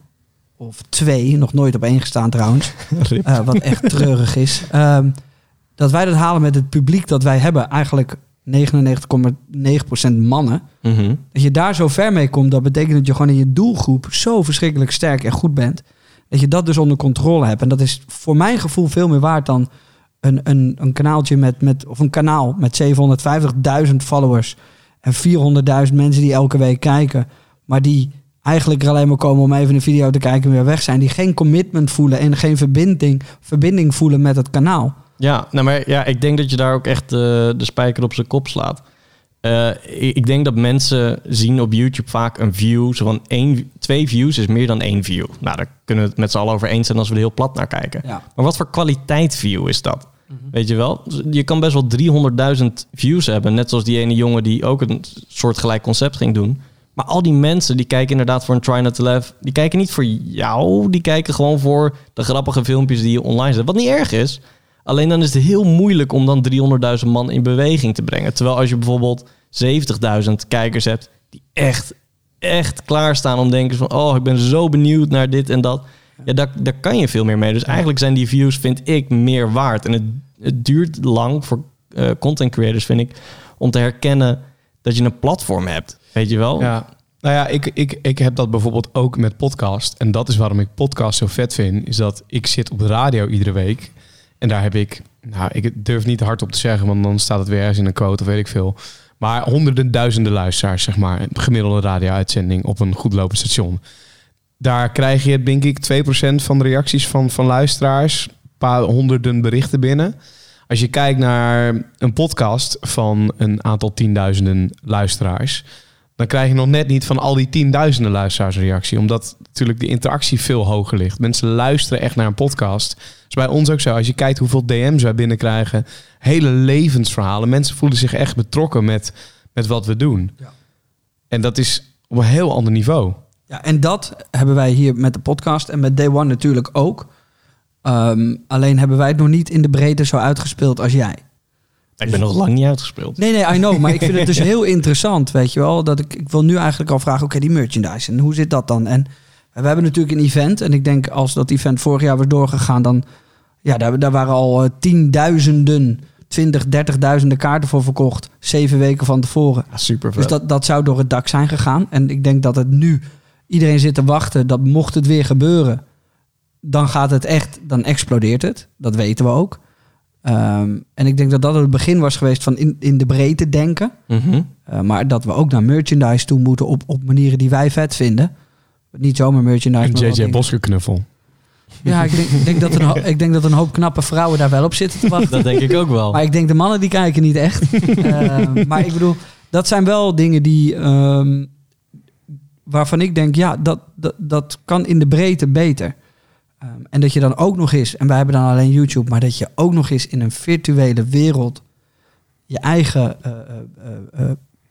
Of 2, nog nooit op 1 gestaan trouwens. Wat echt treurig is. Dat wij dat halen met het publiek dat wij hebben eigenlijk... 99,9% mannen. Dat je daar zo ver mee komt, dat betekent dat je gewoon in je doelgroep zo verschrikkelijk sterk en goed bent, dat je dat dus onder controle hebt. En dat is voor mijn gevoel veel meer waard dan een kanaaltje of een kanaal met 750.000 followers en 400.000 mensen die elke week kijken, maar die eigenlijk er alleen maar komen om even een video te kijken en weer weg zijn, die geen commitment voelen en geen verbinding voelen met het kanaal. Ja, nou maar ja, ik denk dat je daar ook echt de spijker op zijn kop slaat. Ik denk dat mensen zien op YouTube vaak een view. Zo van 2 views is meer dan 1 view. Nou, daar kunnen we het met z'n allen over eens zijn als we er heel plat naar kijken. Ja. Maar wat voor kwaliteit view is dat? Weet je wel? Je kan best wel 300.000 views hebben. Net zoals die ene jongen die ook een soort gelijk concept ging doen. Maar al die mensen die kijken inderdaad voor een Try Not To Laugh. Die kijken niet voor jou. Die kijken gewoon voor de grappige filmpjes die je online zet. Wat niet erg is. Alleen dan is het heel moeilijk om dan 300.000 man in beweging te brengen. Terwijl als je bijvoorbeeld 70.000 kijkers hebt die echt klaarstaan om denken van... oh, ik ben zo benieuwd naar dit en dat. Ja, daar kan je veel meer mee. Dus eigenlijk zijn die views, vind ik, meer waard. En het duurt lang voor content creators, vind ik... om te herkennen dat je een platform hebt. Weet je wel? Ja. Nou ja, ik heb dat bijvoorbeeld ook met podcast. En dat is waarom ik podcast zo vet vind. Is dat ik zit op de radio iedere week... En daar heb ik, nou, ik durf niet hardop te zeggen... want dan staat het weer ergens in een quote of weet ik veel. Maar honderden, duizenden luisteraars, zeg maar. Een gemiddelde radio-uitzending op een goedlopend station. Daar krijg je, denk ik, 2% van de reacties van luisteraars. Een paar honderden berichten binnen. Als je kijkt naar een podcast van een aantal tienduizenden luisteraars... dan krijg je nog net niet van al die tienduizenden luisteraars reactie. Omdat natuurlijk de interactie veel hoger ligt. Mensen luisteren echt naar een podcast. Dus bij ons ook zo. Als je kijkt hoeveel DM's wij binnenkrijgen. Hele levensverhalen. Mensen voelen zich echt betrokken met wat we doen. Ja. En dat is op een heel ander niveau. Ja, en dat hebben wij hier met de podcast. En met Day One natuurlijk ook. Alleen hebben wij het nog niet in de breedte zo uitgespeeld als jij. Ik ben nog lang niet uitgespeeld. Nee, I know. Maar ik vind het dus heel interessant, weet je wel. Dat ik wil nu eigenlijk al vragen, oké, die merchandise. En hoe zit dat dan? En we hebben natuurlijk een event. En ik denk, als dat event vorig jaar was doorgegaan, dan... Ja, daar waren al 10.000, 20, 30.000 kaarten voor verkocht. 7 weken van tevoren. Ja, super vet. Dus dat zou door het dak zijn gegaan. En ik denk dat het nu... Iedereen zit te wachten, dat mocht het weer gebeuren... Dan gaat het echt, dan explodeert het. Dat weten we ook. En ik denk dat het begin was geweest van in de breedte denken. Mm-hmm. Maar dat we ook naar merchandise toe moeten op manieren die wij vet vinden. Niet zomaar merchandise. Een JJ Bosker-knuffel. Ja, ik denk dat een hoop knappe vrouwen daar wel op zitten te wachten. Dat denk ik ook wel. Maar ik denk de mannen die kijken niet echt. Maar ik bedoel, dat zijn wel dingen die... waarvan ik denk, ja, dat kan in de breedte beter. En dat je dan ook nog eens, en wij hebben dan alleen YouTube... maar dat je ook nog eens in een virtuele wereld... je eigen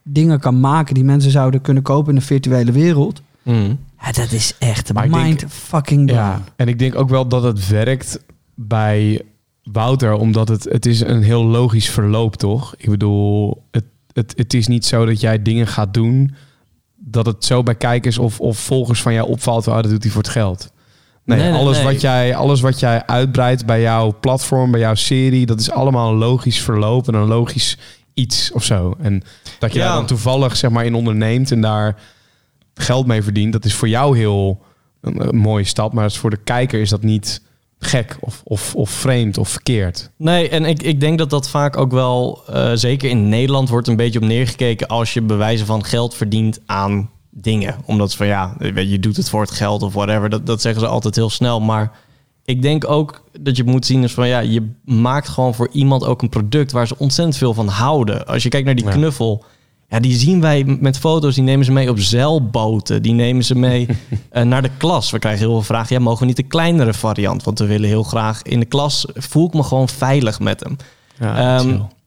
dingen kan maken... die mensen zouden kunnen kopen in een virtuele wereld. Mm. Ja, dat is echt mind-fucking-blown. Ja, en ik denk ook wel dat het werkt bij Wouter... omdat het is een heel logisch verloop, toch? Ik bedoel, het is niet zo dat jij dingen gaat doen... dat het zo bij kijkers of volgers van jou opvalt... oh, dat doet hij voor het geld. Nee. Alles wat jij uitbreidt bij jouw platform, bij jouw serie... dat is allemaal een logisch verloop en een logisch iets of zo. En dat je daar dan toevallig zeg maar in onderneemt en daar geld mee verdient... dat is voor jou heel een mooie stap. Maar voor de kijker is dat niet gek of vreemd of verkeerd. Nee, en ik denk dat vaak ook wel... zeker in Nederland wordt een beetje op neergekeken... als je bewijzen van geld verdient aan... dingen, omdat van ja, je doet het voor het geld of whatever, dat zeggen ze altijd heel snel, maar ik denk ook dat je moet zien is van ja, je maakt gewoon voor iemand ook een product waar ze ontzettend veel van houden. Als je kijkt naar die knuffel, ja, die zien wij met foto's, die nemen ze mee op zeilboten, die nemen ze mee naar de klas. We krijgen heel veel vragen, ja, mogen we niet de kleinere variant, want we willen heel graag in de klas, voel ik me gewoon veilig met hem. Ja,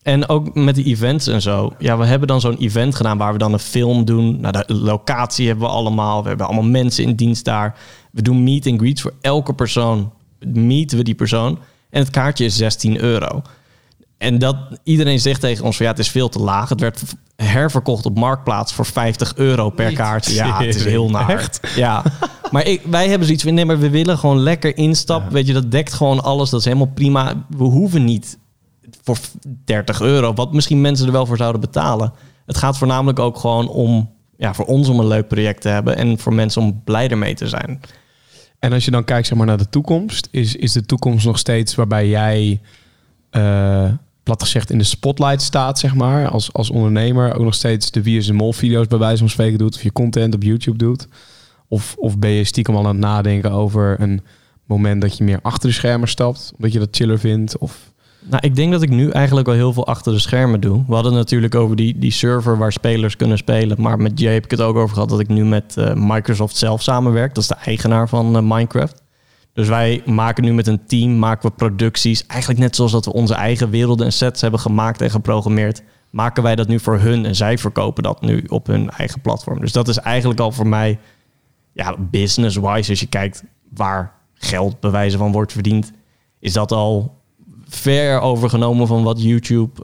en ook met de events en zo. Ja, we hebben dan zo'n event gedaan waar we dan een film doen. Nou, de locatie hebben we allemaal. We hebben allemaal mensen in dienst daar. We doen meet and greets voor elke persoon. Meeten we die persoon. En het kaartje is €16. En dat iedereen zegt tegen ons van ja, het is veel te laag. Het werd herverkocht op Marktplaats voor €50 per kaart. Ja, het is heel naar. Echt? Ja. Maar wij hebben zoiets van nee, maar we willen gewoon lekker instappen. Ja. Weet je, dat dekt gewoon alles. Dat is helemaal prima. We hoeven niet... voor €30, wat misschien mensen er wel voor zouden betalen. Het gaat voornamelijk ook gewoon om... ja, voor ons om een leuk project te hebben... en voor mensen om blij ermee te zijn. En als je dan kijkt zeg maar, naar de toekomst... is de toekomst nog steeds waarbij jij... plat gezegd in de spotlight staat, zeg maar... als ondernemer ook nog steeds de Wie is de Mol-video's... bij wijze van spreken doet, of je content op YouTube doet? Of ben je stiekem al aan het nadenken over een moment... dat je meer achter de schermen stapt, omdat je dat chiller vindt... of nou, ik denk dat ik nu eigenlijk wel heel veel achter de schermen doe. We hadden het natuurlijk over die server waar spelers kunnen spelen. Maar met Jay heb ik het ook over gehad dat ik nu met Microsoft zelf samenwerk. Dat is de eigenaar van Minecraft. Dus wij maken nu met een team, maken we producties. Eigenlijk net zoals dat we onze eigen werelden en sets hebben gemaakt en geprogrammeerd. Maken wij dat nu voor hun en zij verkopen dat nu op hun eigen platform. Dus dat is eigenlijk al voor mij, ja, business-wise. Als je kijkt waar geld bewijzen van wordt verdiend, is dat al... ver overgenomen van wat YouTube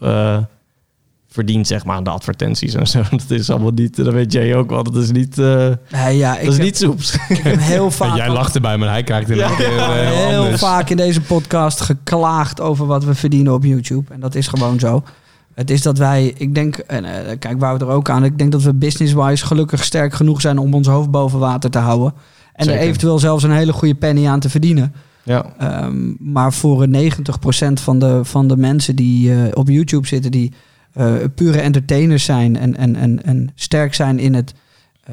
verdient, zeg maar, aan de advertenties en zo. Dat is allemaal niet, dat weet jij ook wel, dat is niet niet soeps. Ik heb heel vaak... En jij lacht erbij, maar hij kijkt er een keer heel vaak in deze podcast geklaagd over wat we verdienen op YouTube. En dat is gewoon zo. Het is dat wij, ik denk, en kijk Wouter ook aan, ik denk dat we business-wise gelukkig sterk genoeg zijn om ons hoofd boven water te houden. En zeker. Er eventueel zelfs een hele goede penny aan te verdienen. Ja. Maar voor 90% van de mensen die op YouTube zitten... die pure entertainers zijn en sterk zijn in het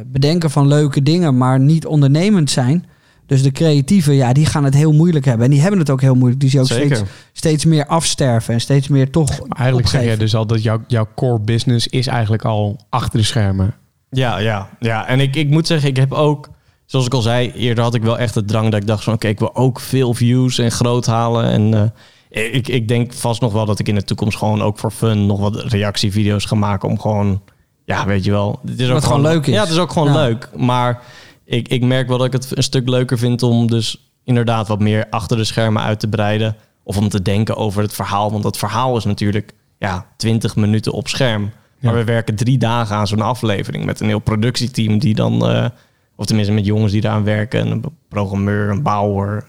bedenken van leuke dingen... maar niet ondernemend zijn. Dus de creatieven, ja, die gaan het heel moeilijk hebben. En die hebben het ook heel moeilijk. Die zien ook steeds meer afsterven en steeds meer toch maar eigenlijk opgeven. Zeg jij dus al dat jouw core business is eigenlijk al achter de schermen. Ja. En ik moet zeggen, ik heb ook... Zoals ik al zei, eerder had ik wel echt de drang dat ik dacht van... oké, ik wil ook veel views en groot halen. En ik denk vast nog wel dat ik in de toekomst gewoon ook voor fun... nog wat reactievideo's ga maken om gewoon... Ja, weet je wel. Het is ook gewoon leuk is. Ja, het is ook gewoon leuk. Maar ik merk wel dat ik het een stuk leuker vind om dus inderdaad wat meer achter de schermen uit te breiden. Of om te denken over het verhaal. Want dat verhaal is natuurlijk 20 minuten op scherm. Maar we werken 3 dagen aan zo'n aflevering met een heel productieteam die dan... Of tenminste met jongens die daaraan werken. Een programmeur, een bouwer.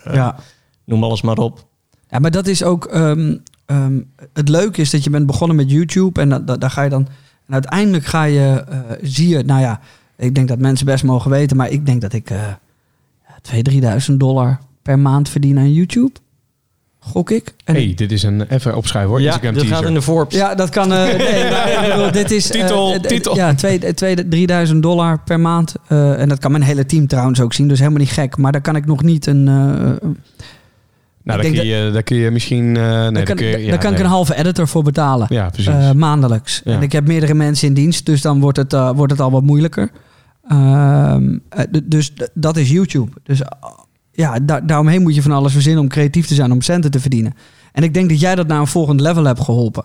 Noem alles maar op. Ja, maar dat is ook... het leuke is dat je bent begonnen met YouTube. En daar ga je dan... En uiteindelijk ga je... zie je... Nou ja, ik denk dat mensen best mogen weten. Maar ik denk dat ik... $2.000-3.000 per maand verdien aan YouTube. Gok ik. Hey, dit is een... Even opschrijven hoor. Ja, Instagram dat teaser. Gaat in de Forbes. Ja, dat kan... dit is... Titel. Ja, $2.000-3.000 per maand. En dat kan mijn hele team trouwens ook zien. Dus helemaal niet gek. Maar daar kan ik nog niet een... Daar kan ik een halve editor voor betalen. Ja, precies. Maandelijks. Ja. En ik heb meerdere mensen in dienst. Dus dan wordt het al wat moeilijker. Dus dat is YouTube. Dus... daaromheen moet je van alles verzinnen om creatief te zijn, om centen te verdienen. En ik denk dat jij dat naar een volgend level hebt geholpen.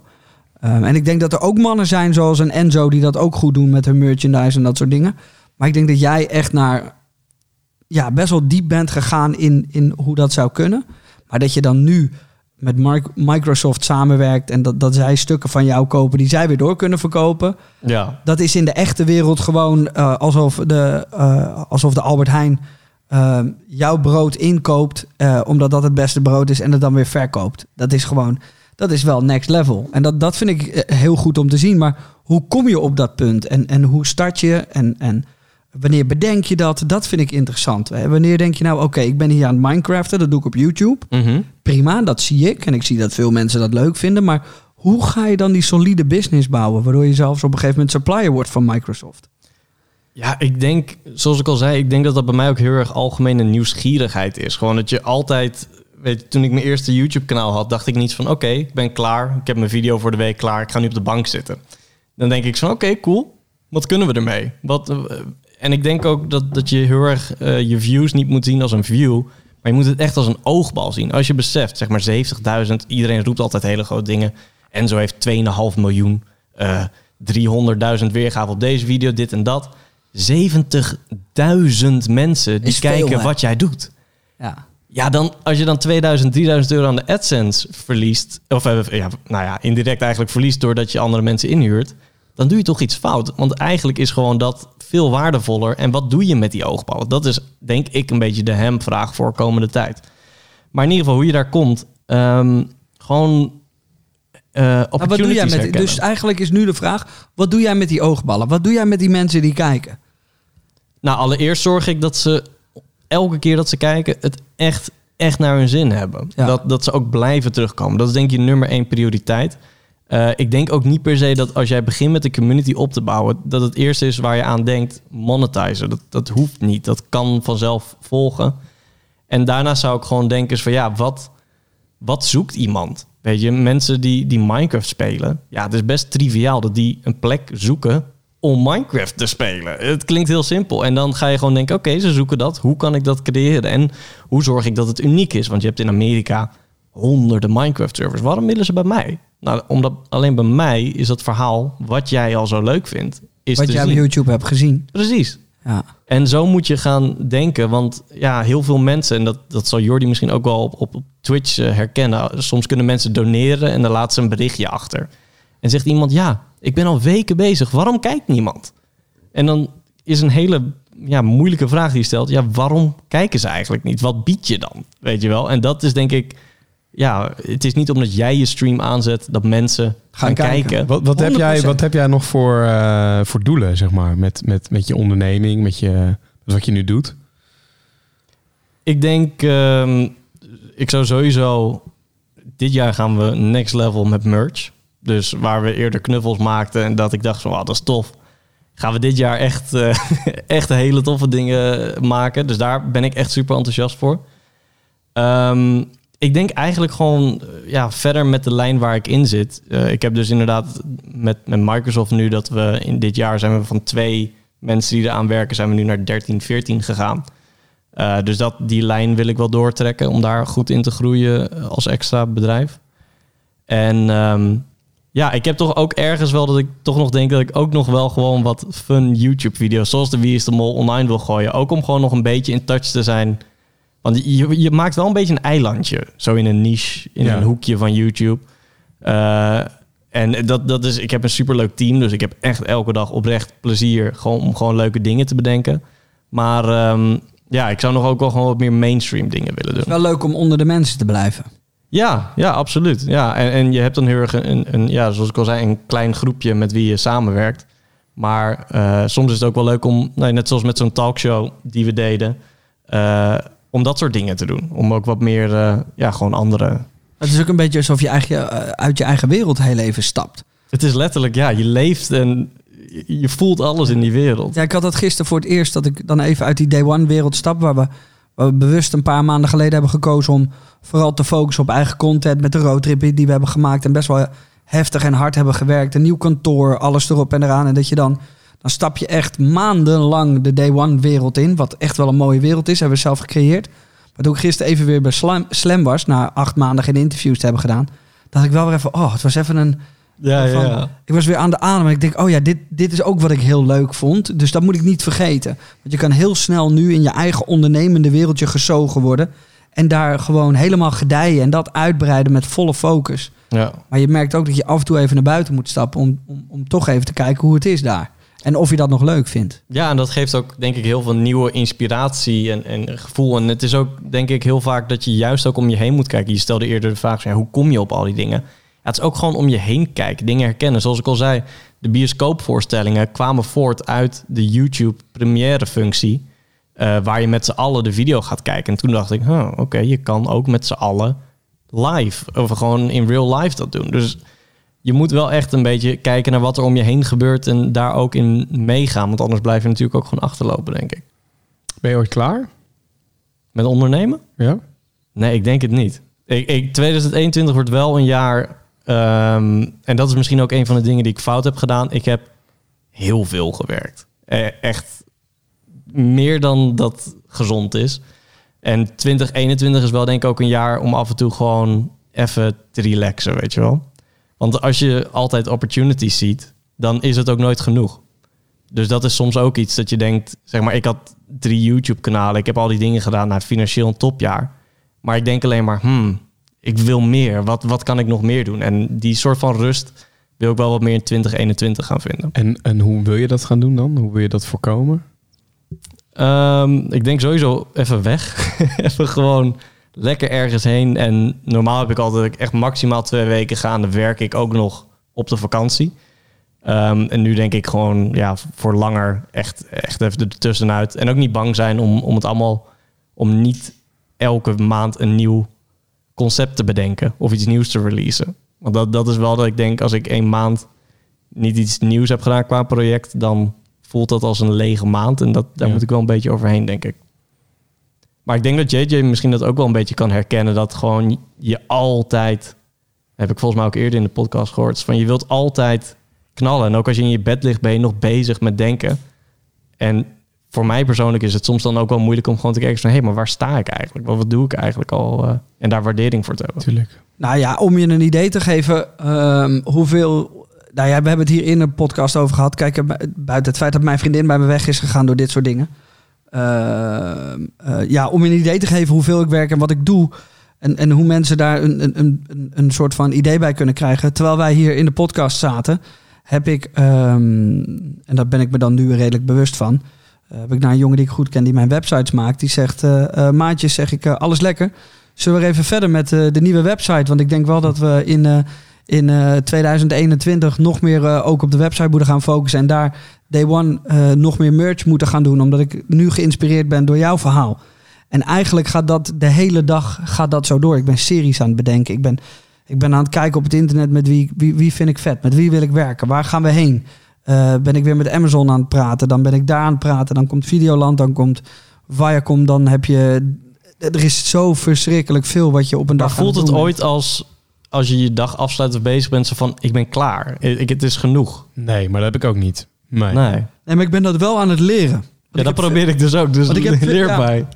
En ik denk dat er ook mannen zijn zoals een Enzo die dat ook goed doen met hun merchandise en dat soort dingen. Maar ik denk dat jij echt naar best wel diep bent gegaan in hoe dat zou kunnen. Maar dat je dan nu met Microsoft samenwerkt en dat zij stukken van jou kopen die zij weer door kunnen verkopen. Ja. Dat is in de echte wereld gewoon alsof de Albert Heijn... jouw brood inkoopt, omdat dat het beste brood is en het dan weer verkoopt. Dat is wel next level. En dat vind ik heel goed om te zien. Maar hoe kom je op dat punt? En hoe start je? En wanneer bedenk je dat? Dat vind ik interessant. Wanneer denk je nou, oké, ik ben hier aan het Minecraften, dat doe ik op YouTube. Mm-hmm. Prima, dat zie ik. En ik zie dat veel mensen dat leuk vinden. Maar hoe ga je dan die solide business bouwen, waardoor je zelfs op een gegeven moment supplier wordt van Microsoft? Ja, ik denk, zoals ik al zei, dat bij mij ook heel erg algemene nieuwsgierigheid is. Gewoon dat je altijd, toen ik mijn eerste YouTube-kanaal had, dacht ik niet van oké, ik ben klaar. Ik heb mijn video voor de week klaar. Ik ga nu op de bank zitten. Dan denk ik van oké, cool. Wat kunnen we ermee? En ik denk ook dat je heel erg je views niet moet zien als een view. Maar je moet het echt als een oogbal zien. Als je beseft, zeg maar 70.000, iedereen roept altijd hele grote dingen. En zo heeft 2,5 miljoen, 300.000 weergave op deze video, dit en dat. 70.000 mensen die kijken veel, wat jij doet. Ja, dan als je dan €2.000, €3.000 aan de AdSense verliest... indirect eigenlijk verliest doordat je andere mensen inhuurt... dan doe je toch iets fout. Want eigenlijk is gewoon dat veel waardevoller. En wat doe je met die oogballen? Dat is, denk ik, een beetje de hem-vraag voor komende tijd. Maar in ieder geval, hoe je daar komt... wat doe jij met, dus eigenlijk is nu de vraag... wat doe jij met die oogballen? Wat doe jij met die mensen die kijken? Nou, allereerst zorg ik dat ze... elke keer dat ze kijken... het echt naar hun zin hebben. Ja. Dat ze ook blijven terugkomen. Dat is denk ik nummer 1 prioriteit. Ik denk ook niet per se dat als jij begint met de community op te bouwen... dat het eerste is waar je aan denkt... monetizen. Dat hoeft niet. Dat kan vanzelf volgen. En daarna zou ik gewoon denken... van wat zoekt iemand? Weet je, mensen die Minecraft spelen... ja, het is best triviaal dat die een plek zoeken om Minecraft te spelen. Het klinkt heel simpel. En dan ga je gewoon denken, oké, ze zoeken dat. Hoe kan ik dat creëren? En hoe zorg ik dat het uniek is? Want je hebt in Amerika honderden Minecraft-servers. Waarom willen ze bij mij? Nou, omdat alleen bij mij is dat verhaal wat jij al zo leuk vindt... is wat jij op YouTube hebt gezien. Precies. Ja. En zo moet je gaan denken, want heel veel mensen... en dat zal Jordi misschien ook wel op Twitch herkennen... soms kunnen mensen doneren en dan laat ze een berichtje achter. En zegt iemand, ik ben al weken bezig, waarom kijkt niemand? En dan is een hele moeilijke vraag die je stelt... waarom kijken ze eigenlijk niet? Wat bied je dan? Weet je wel? En dat is denk ik... het is niet omdat jij je stream aanzet dat mensen gaan kijken. Wat heb jij nog voor doelen, zeg maar? Met je onderneming, met wat je nu doet? Ik denk, ik zou sowieso... Dit jaar gaan we next level met merch. Dus waar we eerder knuffels maakten en dat ik dacht van, dat is tof. Gaan we dit jaar echt hele toffe dingen maken. Dus daar ben ik echt super enthousiast voor. Ik denk eigenlijk gewoon verder met de lijn waar ik in zit. Ik heb dus inderdaad met Microsoft nu dat we in dit jaar zijn we van 2 mensen die eraan werken, zijn we nu naar 13, 14 gegaan. Dus die lijn wil ik wel doortrekken om daar goed in te groeien als extra bedrijf. En ik heb toch ook ergens wel dat ik toch nog denk dat ik ook nog wel gewoon wat fun YouTube-video's, zoals de Wie is de Mol, online wil gooien. Ook om gewoon nog een beetje in touch te zijn. Want je maakt wel een beetje een eilandje, zo in een niche, in een hoekje van YouTube. En dat is, ik heb een superleuk team, dus ik heb echt elke dag oprecht plezier om gewoon leuke dingen te bedenken. Maar ik zou nog ook wel gewoon wat meer mainstream dingen willen doen. Het is wel leuk om onder de mensen te blijven. Ja, absoluut. Ja, en je hebt dan heel erg zoals ik al zei, een klein groepje met wie je samenwerkt. Maar soms is het ook wel leuk om, net zoals met zo'n talkshow die we deden, om dat soort dingen te doen. Om ook wat meer, gewoon andere... Het is ook een beetje alsof je uit je eigen wereld heel even stapt. Het is letterlijk, je leeft en je voelt alles in die wereld. Ja, ik had dat gisteren voor het eerst, dat ik dan even uit die Day One wereld stap, waar we bewust een paar maanden geleden hebben gekozen om vooral te focussen op eigen content met de roadtrip die we hebben gemaakt en best wel heftig en hard hebben gewerkt. Een nieuw kantoor, alles erop en eraan. En dat je dan stap je echt maandenlang de Day One wereld in, wat echt wel een mooie wereld is, hebben we zelf gecreëerd. Maar toen ik gisteren even weer bij Slam was, na 8 maanden geen interviews te hebben gedaan, dacht ik wel weer even, het was even een... Ik was weer aan de adem en ik denk, dit is ook wat ik heel leuk vond. Dus dat moet ik niet vergeten. Want je kan heel snel nu in je eigen ondernemende wereldje gezogen worden en daar gewoon helemaal gedijen en dat uitbreiden met volle focus. Ja. Maar je merkt ook dat je af en toe even naar buiten moet stappen om toch even te kijken hoe het is daar. En of je dat nog leuk vindt. Ja, en dat geeft ook, denk ik, heel veel nieuwe inspiratie en gevoel. En het is ook, denk ik, heel vaak dat je juist ook om je heen moet kijken. Je stelde eerder de vraag, hoe kom je op al die dingen? Ja, het is ook gewoon om je heen kijken, dingen herkennen. Zoals ik al zei, de bioscoopvoorstellingen kwamen voort uit de YouTube-première-functie. Waar je met z'n allen de video gaat kijken. En toen dacht ik, je kan ook met z'n allen live. Of gewoon in real life dat doen. Dus... je moet wel echt een beetje kijken naar wat er om je heen gebeurt en daar ook in meegaan. Want anders blijf je natuurlijk ook gewoon achterlopen, denk ik. Ben je ooit klaar? Met ondernemen? Ja. Nee, ik denk het niet. 2021 wordt wel een jaar... en dat is misschien ook een van de dingen die ik fout heb gedaan. Ik heb heel veel gewerkt. Echt meer dan dat gezond is. En 2021 is wel denk ik ook een jaar om af en toe gewoon even te relaxen, weet je wel. Want als je altijd opportunities ziet, dan is het ook nooit genoeg. Dus dat is soms ook iets dat je denkt... zeg maar, ik had 3 YouTube-kanalen. Ik heb al die dingen gedaan, financieel een topjaar. Maar ik denk alleen maar, ik wil meer. Wat kan ik nog meer doen? En die soort van rust wil ik wel wat meer in 2021 gaan vinden. En hoe wil je dat gaan doen dan? Hoe wil je dat voorkomen? Ik denk sowieso even weg. Even gewoon... lekker ergens heen. En normaal heb ik altijd echt maximaal 2 weken gaan. Dan werk ik ook nog op de vakantie. En nu denk ik gewoon voor langer echt even ertussenuit. En ook niet bang zijn om het allemaal... om niet elke maand een nieuw concept te bedenken. Of iets nieuws te releasen. Want dat is wel dat ik denk... als ik 1 maand niet iets nieuws heb gedaan qua project... dan voelt dat als een lege maand. En daar moet ik wel een beetje overheen, denk ik. Maar ik denk dat JJ misschien dat ook wel een beetje kan herkennen... dat gewoon je altijd... heb ik volgens mij ook eerder in de podcast gehoord... van je wilt altijd knallen. En ook als je in je bed ligt, ben je nog bezig met denken. En voor mij persoonlijk is het soms dan ook wel moeilijk... om gewoon te kijken van... hé, maar waar sta ik eigenlijk? Wat doe ik eigenlijk al? En daar waardering voor te hebben. Tuurlijk. Nou ja, om je een idee te geven... hoeveel... Nou ja, we hebben het hier in een podcast over gehad. Kijk, buiten het feit dat mijn vriendin bij me weg is gegaan... door dit soort dingen... om je een idee te geven hoeveel ik werk en wat ik doe. En hoe mensen daar een soort van idee bij kunnen krijgen. Terwijl wij hier in de podcast zaten, heb ik, en daar ben ik me dan nu redelijk bewust van. Heb ik naar een jongen die ik goed ken, die mijn websites maakt. Die zegt, maatjes, zeg ik, alles lekker. Zullen we even verder met de nieuwe website? Want ik denk wel dat we in 2021 nog meer ook op de website moeten gaan focussen. En daar Day One nog meer merch moeten gaan doen. Omdat ik nu geïnspireerd ben door jouw verhaal. En eigenlijk gaat dat de hele dag zo door. Ik ben series aan het bedenken. Ik ben aan het kijken op het internet met wie vind ik vet. Met wie wil ik werken. Waar gaan we heen? Ben ik weer met Amazon aan het praten. Dan ben ik daar aan het praten. Dan komt Videoland. Dan komt Viacom. Dan heb je... Er is zo verschrikkelijk veel wat je op een dag gaat doen. Maar voelt het ooit als... als je dag afsluit of bezig bent, zo van, ik ben klaar. Het is genoeg. Nee, maar dat heb ik ook niet. Nee. Nee, maar ik ben dat wel aan het leren. Ja, dat probeer ik dus ook. Dus ik heb leer bij.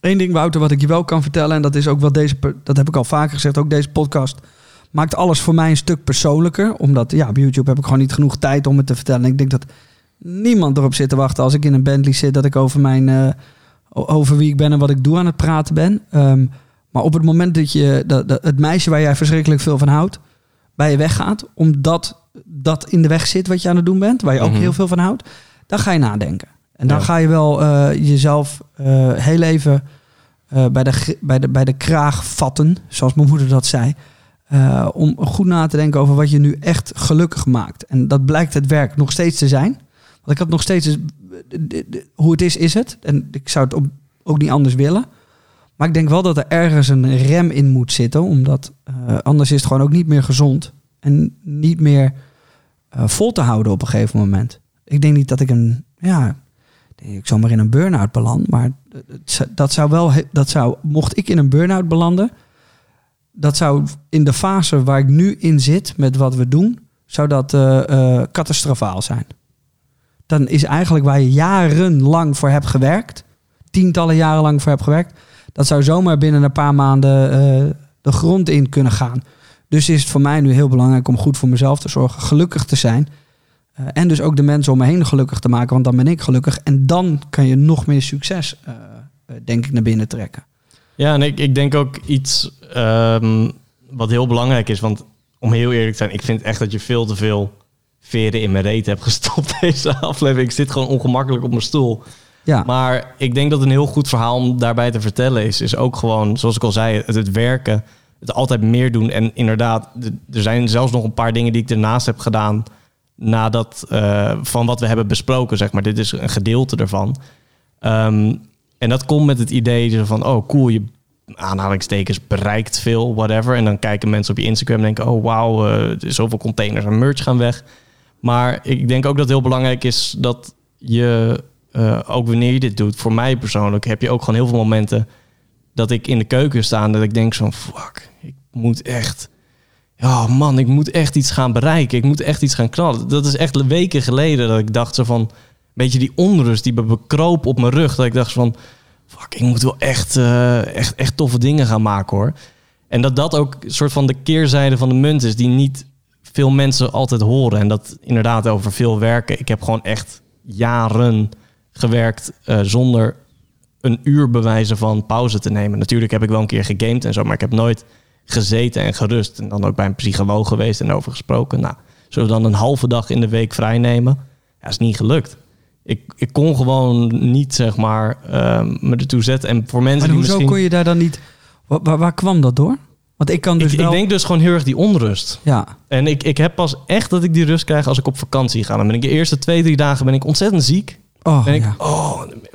Eén ding, Wouter, wat ik je wel kan vertellen... en dat is ook wat deze... dat heb ik al vaker gezegd, ook deze podcast... maakt alles voor mij een stuk persoonlijker. Omdat, ja, op YouTube heb ik gewoon niet genoeg tijd om het te vertellen. Ik denk dat niemand erop zit te wachten... als ik in een Bentley zit, dat ik over mijn... over wie ik ben en wat ik doe aan het praten ben. Maar op het moment dat je... dat het meisje waar jij verschrikkelijk veel van houdt... bij je weggaat, omdat dat in de weg zit wat je aan het doen bent... waar je ook heel veel van houdt, dan ga je nadenken. En dan ga je wel jezelf heel even bij de kraag vatten... zoals mijn moeder dat zei... om goed na te denken over wat je nu echt gelukkig maakt. En dat blijkt het werk nog steeds te zijn. Want ik had nog steeds... hoe het is het. En ik zou het ook niet anders willen. Maar ik denk wel dat er ergens een rem in moet zitten. Omdat anders is het gewoon ook niet meer gezond. En niet meer vol te houden op een gegeven moment. Ik denk niet dat ik een... Ja, ik zou maar in een burn-out belanden. Maar dat zou wel... mocht ik in een burn-out belanden... dat zou in de fase waar ik nu in zit... met wat we doen... zou dat catastrofaal zijn. Dan is eigenlijk waar je jarenlang voor hebt gewerkt... tientallen jaren lang voor hebt gewerkt... dat zou zomaar binnen een paar maanden de grond in kunnen gaan. Dus is het voor mij nu heel belangrijk om goed voor mezelf te zorgen... gelukkig te zijn... en dus ook de mensen om me heen gelukkig te maken... want dan ben ik gelukkig... en dan kan je nog meer succes, denk ik, naar binnen trekken. Ja, en ik denk ook iets wat heel belangrijk is... want om heel eerlijk te zijn... ik vind echt dat je veel te veel veren in mijn reet hebt gestopt... deze aflevering. Ik zit gewoon ongemakkelijk op mijn stoel. Ja. Maar ik denk dat een heel goed verhaal om daarbij te vertellen is... is ook gewoon, zoals ik al zei, het werken... het altijd meer doen. En inderdaad, er zijn zelfs nog een paar dingen... die ik ernaast heb gedaan... nadat van wat we hebben besproken, zeg maar. Dit is een gedeelte ervan. En dat komt met het idee van... oh, cool, je aanhalingstekens bereikt veel, whatever. En dan kijken mensen op je Instagram en denken... oh, wauw, zoveel containers en merch gaan weg. Maar ik denk ook dat het heel belangrijk is... dat je, ook wanneer je dit doet... voor mij persoonlijk heb je ook gewoon heel veel momenten... dat ik in de keuken sta en dat ik denk zo'n... fuck, ik moet echt... ja, man, ik moet echt iets gaan bereiken. Ik moet echt iets gaan knallen. Dat is echt weken geleden dat ik dacht zo van... weet je, die onrust die me bekroop op mijn rug. Dat ik dacht van... fuck, ik moet wel echt toffe dingen gaan maken, hoor. En dat ook een soort van de keerzijde van de munt is... die niet veel mensen altijd horen. En dat inderdaad over veel werken. Ik heb gewoon echt jaren gewerkt zonder een uur bewijzen van pauze te nemen. Natuurlijk heb ik wel een keer gegamed en zo... maar ik heb nooit... gezeten en gerust. En dan ook bij een psycholoog geweest en over gesproken. Nou, zullen we dan een halve dag in de week vrij nemen? Ja, is niet gelukt. Ik kon gewoon niet, zeg maar, me ertoe zetten. En voor mensen die misschien... kon je daar dan niet... Waar kwam dat door? Want ik kan dus wel... Ik denk dus gewoon heel erg die onrust. Ja. En ik heb pas echt dat ik die rust krijg als ik op vakantie ga. Dan ben ik de eerste 2-3 dagen ben ik ontzettend ziek. Oh, ben ik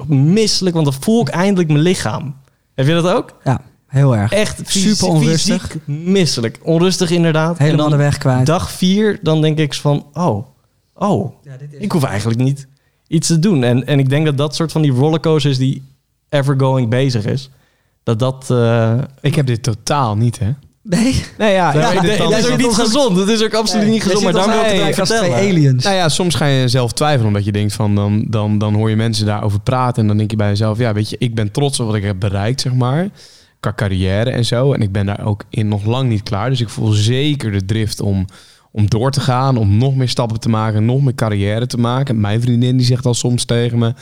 misselijk, want dan voel ik eindelijk mijn lichaam. Heb je dat ook? Ja. Heel erg. Echt super onrustig. Fysiek misselijk. Onrustig inderdaad. Helemaal de weg kwijt. Dag 4, dan denk ik van... oh ja, dit is... ik hoef eigenlijk niet iets te doen. En ik denk dat dat soort van die rollercoaster is... die evergoing bezig is. Ik heb dit totaal niet, hè? Nee. Nee, ja. Dat is ook niet gezond. Dat is ook absoluut niet gezond. Maar daarom wil ik het vertellen. Als 2 aliens. Nou ja, soms ga je zelf twijfelen. Omdat je denkt van... dan hoor je mensen daarover praten. En dan denk je bij jezelf... ja, weet je, ik ben trots op wat ik heb bereikt, zeg maar... qua carrière en zo. En ik ben daar ook in nog lang niet klaar. Dus ik voel zeker de drift om door te gaan. Om nog meer stappen te maken. Nog meer carrière te maken. Mijn vriendin die zegt al soms tegen me...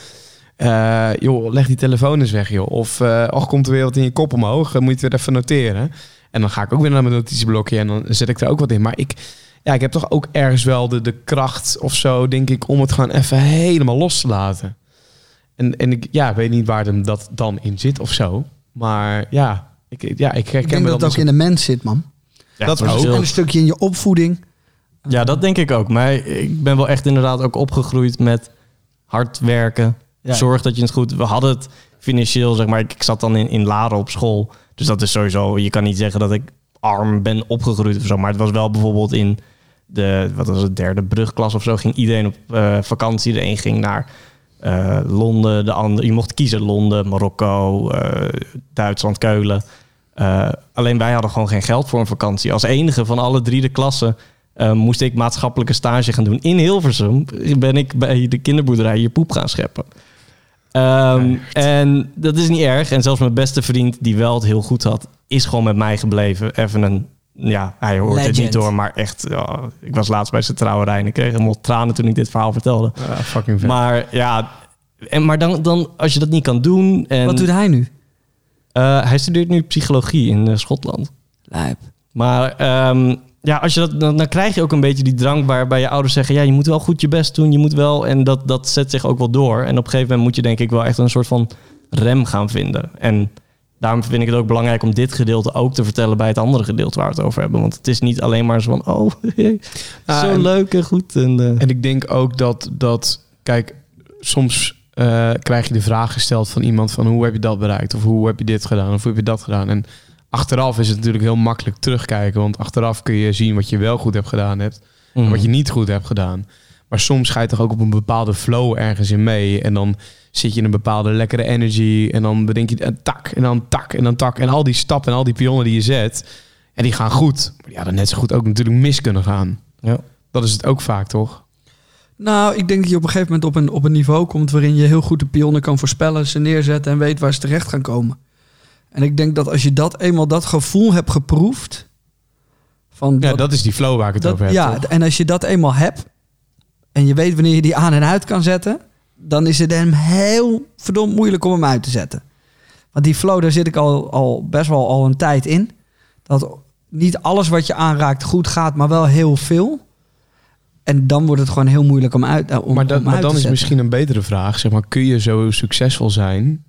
joh, leg die telefoon eens weg, joh. Of, komt er weer wat in je kop omhoog. Moet je het weer even noteren. En dan ga ik ook weer naar mijn notitieblokje. En dan zet ik daar ook wat in. Maar ik heb toch ook ergens wel de kracht of zo, denk ik... om het gewoon even helemaal los te laten. En ik weet niet waar dat dan in zit of zo... Maar ja, ik herken me dat ook in de mens zit, man. Ja, dat ook. En een stukje in je opvoeding. Ja, dat denk ik ook. Maar ik ben wel echt inderdaad ook opgegroeid met hard werken. Ja. Zorg dat je het goed... We hadden het financieel, zeg maar. Ik zat dan in Laren op school. Dus dat is sowieso... Je kan niet zeggen dat ik arm ben opgegroeid of zo. Maar het was wel bijvoorbeeld in de... Wat was het? 3e brugklas of zo. Ging iedereen op vakantie. De een ging naar... Londen, de andere. Je mocht kiezen Londen, Marokko, Duitsland, Keulen. Alleen wij hadden gewoon geen geld voor een vakantie. Als enige van alle 3 de klassen moest ik maatschappelijke stage gaan doen. In Hilversum ben ik bij de kinderboerderij je poep gaan scheppen. En dat is niet erg. En zelfs mijn beste vriend, die wel het heel goed had, is gewoon met mij gebleven. Even een... Ja, hij hoort Legend. Het niet hoor, maar echt... Ja, ik was laatst bij zijn trouwerij en ik kreeg helemaal tranen toen ik dit verhaal vertelde. Ja, fucking vet. Maar ja... Maar dan, als je dat niet kan doen... En, wat doet hij nu? Hij studeert nu psychologie in Schotland. Lijp. Maar ja, als je dat, dan krijg je ook een beetje die drang waarbij je ouders zeggen... ja, je moet wel goed je best doen, je moet wel... En dat zet zich ook wel door. En op een gegeven moment moet je denk ik wel echt een soort van rem gaan vinden. En daarom vind ik het ook belangrijk om dit gedeelte ook te vertellen... bij het andere gedeelte waar we het over hebben. Want het is niet alleen maar zo van... oh, zo leuk en goed. En ik denk ook dat kijk... Soms krijg je de vraag gesteld van iemand van hoe heb je dat bereikt? Of hoe heb je dit gedaan? Of hoe heb je dat gedaan? En achteraf is het natuurlijk heel makkelijk terugkijken. Want achteraf kun je zien wat je wel goed hebt gedaan hebt. Mm. En wat je niet goed hebt gedaan. Maar soms ga je toch ook op een bepaalde flow ergens in mee. En dan zit je in een bepaalde lekkere energy. En dan bedenk je tak. En al die stappen en al die pionnen die je zet. En die gaan goed. Maar ja, dan net zo goed ook natuurlijk mis kunnen gaan. Ja. Dat is het ook vaak, toch? Nou, ik denk dat je op een gegeven moment op een niveau komt... waarin je heel goed de pionnen kan voorspellen, ze neerzetten... en weet waar ze terecht gaan komen. En ik denk dat als je dat gevoel hebt geproefd... van ja, dat is die flow waar ik het over heb. Ja, toch? En als je dat eenmaal hebt... en je weet wanneer je die aan en uit kan zetten... dan is het hem heel verdomd moeilijk om hem uit te zetten. Want die flow, daar zit ik al best wel al een tijd in. Dat niet alles wat je aanraakt goed gaat, maar wel heel veel... En dan wordt het gewoon heel moeilijk om uit te zetten. Maar dan is misschien een betere vraag. Zeg maar, kun je zo succesvol zijn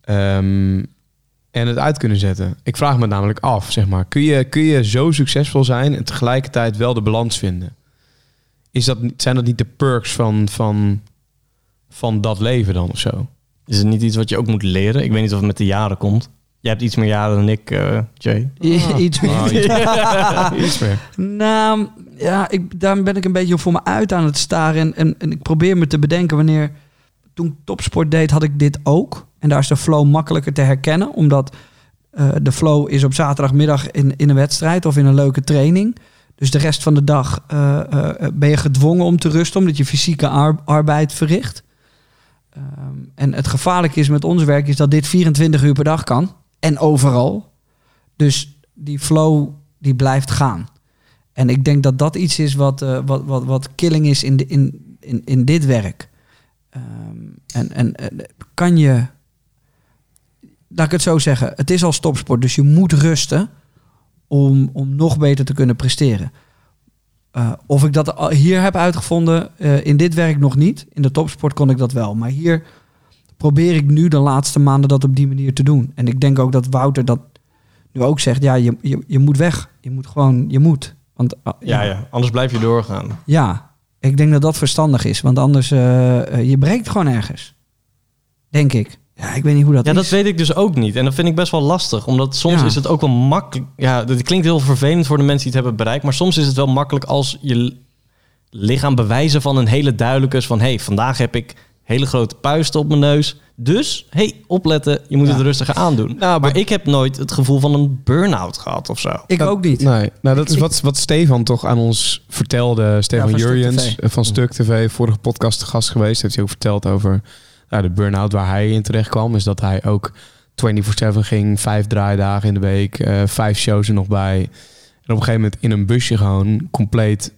en het uit kunnen zetten? Ik vraag me namelijk af. Zeg maar, kun je zo succesvol zijn en tegelijkertijd wel de balans vinden? Zijn dat niet de perks van dat leven dan of zo? Is het niet iets wat je ook moet leren? Ik weet niet of het met de jaren komt. Jij hebt iets meer jaren dan ik, Jay. Ah. Iets meer. Oh, iets meer. Nou, ja, daar ben ik een beetje voor me uit aan het staren. En ik probeer me te bedenken wanneer... Toen ik topsport deed, had ik dit ook. En daar is de flow makkelijker te herkennen. Omdat de flow is op zaterdagmiddag in een wedstrijd of in een leuke training. Dus de rest van de dag ben je gedwongen om te rusten... omdat je fysieke arbeid verricht. En het gevaarlijke is met ons werk... is dat dit 24 uur per dag kan... En overal. Dus die flow die blijft gaan. En ik denk dat dat iets is wat killing is in dit werk. En kan je... Laat ik het zo zeggen. Het is al topsport, dus je moet rusten... om nog beter te kunnen presteren. Of ik dat hier heb uitgevonden... in dit werk nog niet. In de topsport kon ik dat wel. Maar hier... probeer ik nu de laatste maanden dat op die manier te doen. En ik denk ook dat Wouter dat nu ook zegt. Ja, je moet weg. Je moet gewoon, je moet. Want, ja, anders blijf je doorgaan. Ja, ik denk dat dat verstandig is. Want anders, je breekt gewoon ergens. Denk ik. Ja, ik weet niet hoe dat is. Ja, dat weet ik dus ook niet. En dat vind ik best wel lastig. Omdat soms is het ook wel makkelijk... Ja, dat klinkt heel vervelend voor de mensen die het hebben bereikt. Maar soms is het wel makkelijk als je lichaam bewijzen van een hele duidelijke... van, hey, vandaag heb ik... hele grote puisten op mijn neus. Dus, opletten, je moet het rustig aandoen. Nou, maar ik heb nooit het gevoel van een burn-out gehad of zo. Ik ook niet. Nee. Nou, dat is wat Stefan toch aan ons vertelde. Stefan Jurjens van Stuk TV, vorige podcast te gast geweest. Heeft hij ook verteld over de burn-out waar hij in terecht kwam. Is dat hij ook 24/7 ging, 5 draaidagen in de week, 5 shows er nog bij. En op een gegeven moment in een busje gewoon compleet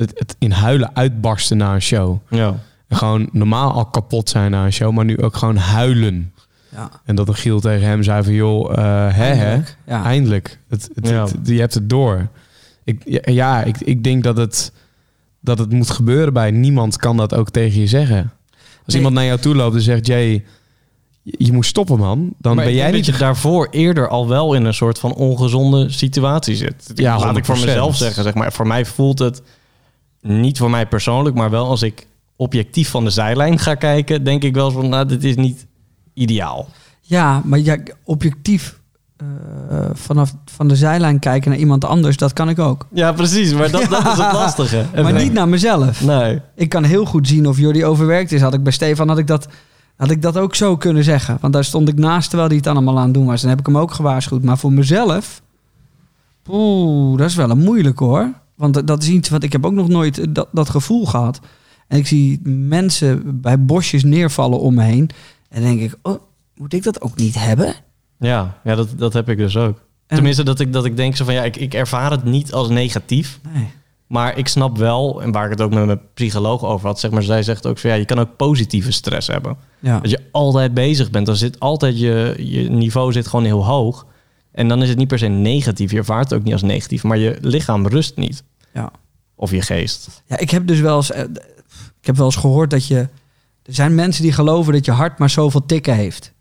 het in huilen uitbarsten na een show. Ja. Gewoon normaal al kapot zijn na een show, maar nu ook gewoon huilen. Ja. En dat een Giel tegen hem zei van... joh, eindelijk. Ja. Eindelijk. Je hebt het door. Ik denk dat het moet gebeuren bij niemand kan dat ook tegen je zeggen. Als iemand naar jou toe loopt en zegt... Jay, je moet stoppen, man. Dan maar ben jij niet... dat je daarvoor eerder al wel in een soort van ongezonde situatie zit. Ja, laat ik voor mezelf zeggen. Zeg maar. Voor mij voelt het... niet voor mij persoonlijk, maar wel als ik... objectief van de zijlijn ga kijken... denk ik wel van, dit is niet ideaal. Ja, maar objectief van de zijlijn kijken naar iemand anders... dat kan ik ook. Ja, precies, maar dat is het lastige. Maar niet naar mezelf. Nee. Ik kan heel goed zien of Jordi overwerkt is. Had ik bij Stefan had ik dat ook zo kunnen zeggen. Want daar stond ik naast terwijl hij het allemaal aan het doen was. Dan heb ik hem ook gewaarschuwd. Maar voor mezelf... dat is wel een moeilijke hoor. Want dat is iets wat ik heb ook nog nooit dat gevoel gehad. En ik zie mensen bij bosjes neervallen om me heen. En denk ik, oh, moet ik dat ook niet hebben? Ja, dat heb ik dus ook. En tenminste, dat ik denk zo van, ja, ik ervaar het niet als negatief. Nee. Maar ik snap wel, en waar ik het ook met mijn psycholoog over had, zeg maar, zij zegt ook van, ja, je kan ook positieve stress hebben. Ja. Dat je altijd bezig bent. Dan zit altijd je niveau zit gewoon heel hoog. En dan is het niet per se negatief. Je ervaart het ook niet als negatief, maar je lichaam rust niet. Ja. Of je geest. Ja, ik heb dus wel eens... Ik heb wel eens gehoord dat er zijn mensen die geloven dat je hart maar zoveel tikken heeft.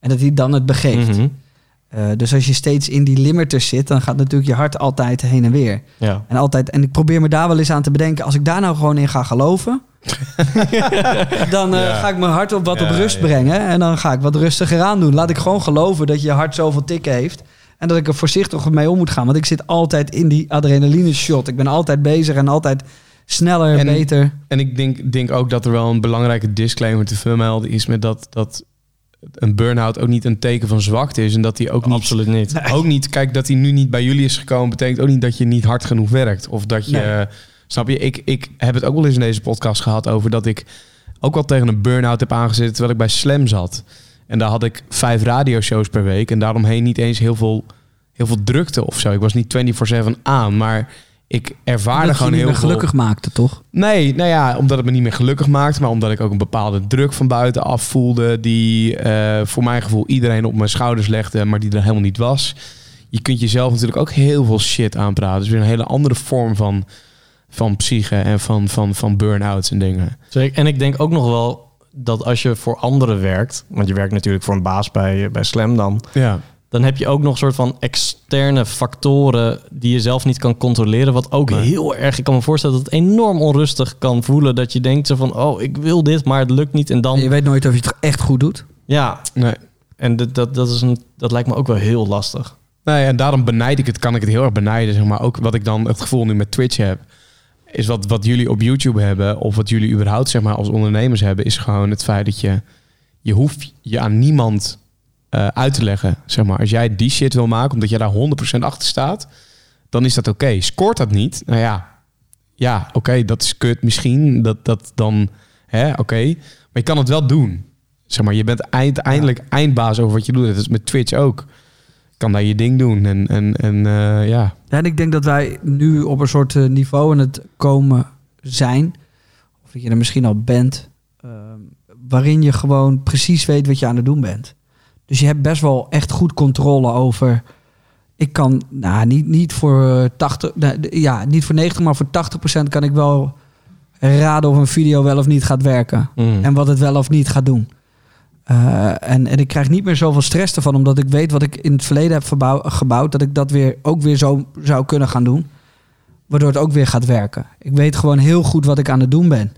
En dat hij dan het begeeft. Mm-hmm. Dus als je steeds in die limiters zit, dan gaat natuurlijk je hart altijd heen en weer. Ja. En ik probeer me daar wel eens aan te bedenken, als ik daar nou gewoon in ga geloven, dan ga ik mijn hart op rust brengen. En dan ga ik wat rustiger aan doen. Laat ik gewoon geloven dat je hart zoveel tikken heeft. En dat ik er voorzichtig mee om moet gaan. Want ik zit altijd in die adrenaline shot. Ik ben altijd bezig en altijd... sneller, en beter. En ik denk ook dat er wel een belangrijke disclaimer te vermelden is met dat een burn-out ook niet een teken van zwakte is en dat hij ook niet... Absoluut niet. Nee. Ook niet, kijk, dat hij nu niet bij jullie is gekomen betekent ook niet dat je niet hard genoeg werkt. Of dat je... Nee. Snap je? Ik heb het ook wel eens in deze podcast gehad over dat ik ook wel tegen een burn-out heb aangezeten terwijl ik bij Slam zat. En daar had ik 5 radioshows per week en daaromheen niet eens heel veel drukte of zo. Ik was niet 24/7 aan, maar... Ik ervaarde gewoon heel veel... gelukkig maakte, toch? Nee, nou ja, omdat het me niet meer gelukkig maakte... maar omdat ik ook een bepaalde druk van buitenaf voelde... die voor mijn gevoel iedereen op mijn schouders legde... maar die er helemaal niet was. Je kunt jezelf natuurlijk ook heel veel shit aanpraten. Dus weer een hele andere vorm van psyche en van burn-outs en dingen. Zeker. En ik denk ook nog wel dat als je voor anderen werkt... want je werkt natuurlijk voor een baas bij Slam dan... Ja. Dan heb je ook nog een soort van externe factoren die je zelf niet kan controleren. Wat ook heel erg, ik kan me voorstellen dat het enorm onrustig kan voelen. Dat je denkt zo van, oh, ik wil dit, maar het lukt niet. En dan... Je weet nooit of je het echt goed doet. Ja, nee. En dat lijkt me ook wel heel lastig. Nee, en daarom benijd ik het, kan ik het heel erg benijden. Zeg maar. Ook wat ik dan het gevoel nu met Twitch heb, is wat jullie op YouTube hebben... of wat jullie überhaupt zeg maar, als ondernemers hebben... is gewoon het feit dat je hoeft je aan niemand... uit te leggen, zeg maar. Als jij die shit wil maken, omdat jij daar 100% achter staat... dan is dat oké. Scoort dat niet? Nou ja, oké, dat is kut misschien. Dat dan, hè, oké. Maar je kan het wel doen. Zeg maar, je bent eindelijk eindbaas over wat je doet. Dat is met Twitch ook. Kan daar je ding doen en ja. En ik denk dat wij nu op een soort niveau aan het komen zijn... of dat je er misschien al bent... waarin je gewoon precies weet wat je aan het doen bent. Dus je hebt best wel echt goed controle over... Ik kan, nou, niet voor 80... ja, niet voor 90, maar voor 80% kan ik wel raden of een video wel of niet gaat werken. Mm. En wat het wel of niet gaat doen. En ik krijg niet meer zoveel stress ervan... omdat ik weet wat ik in het verleden heb gebouwd... dat ik dat ook weer zo zou kunnen gaan doen. Waardoor het ook weer gaat werken. Ik weet gewoon heel goed wat ik aan het doen ben.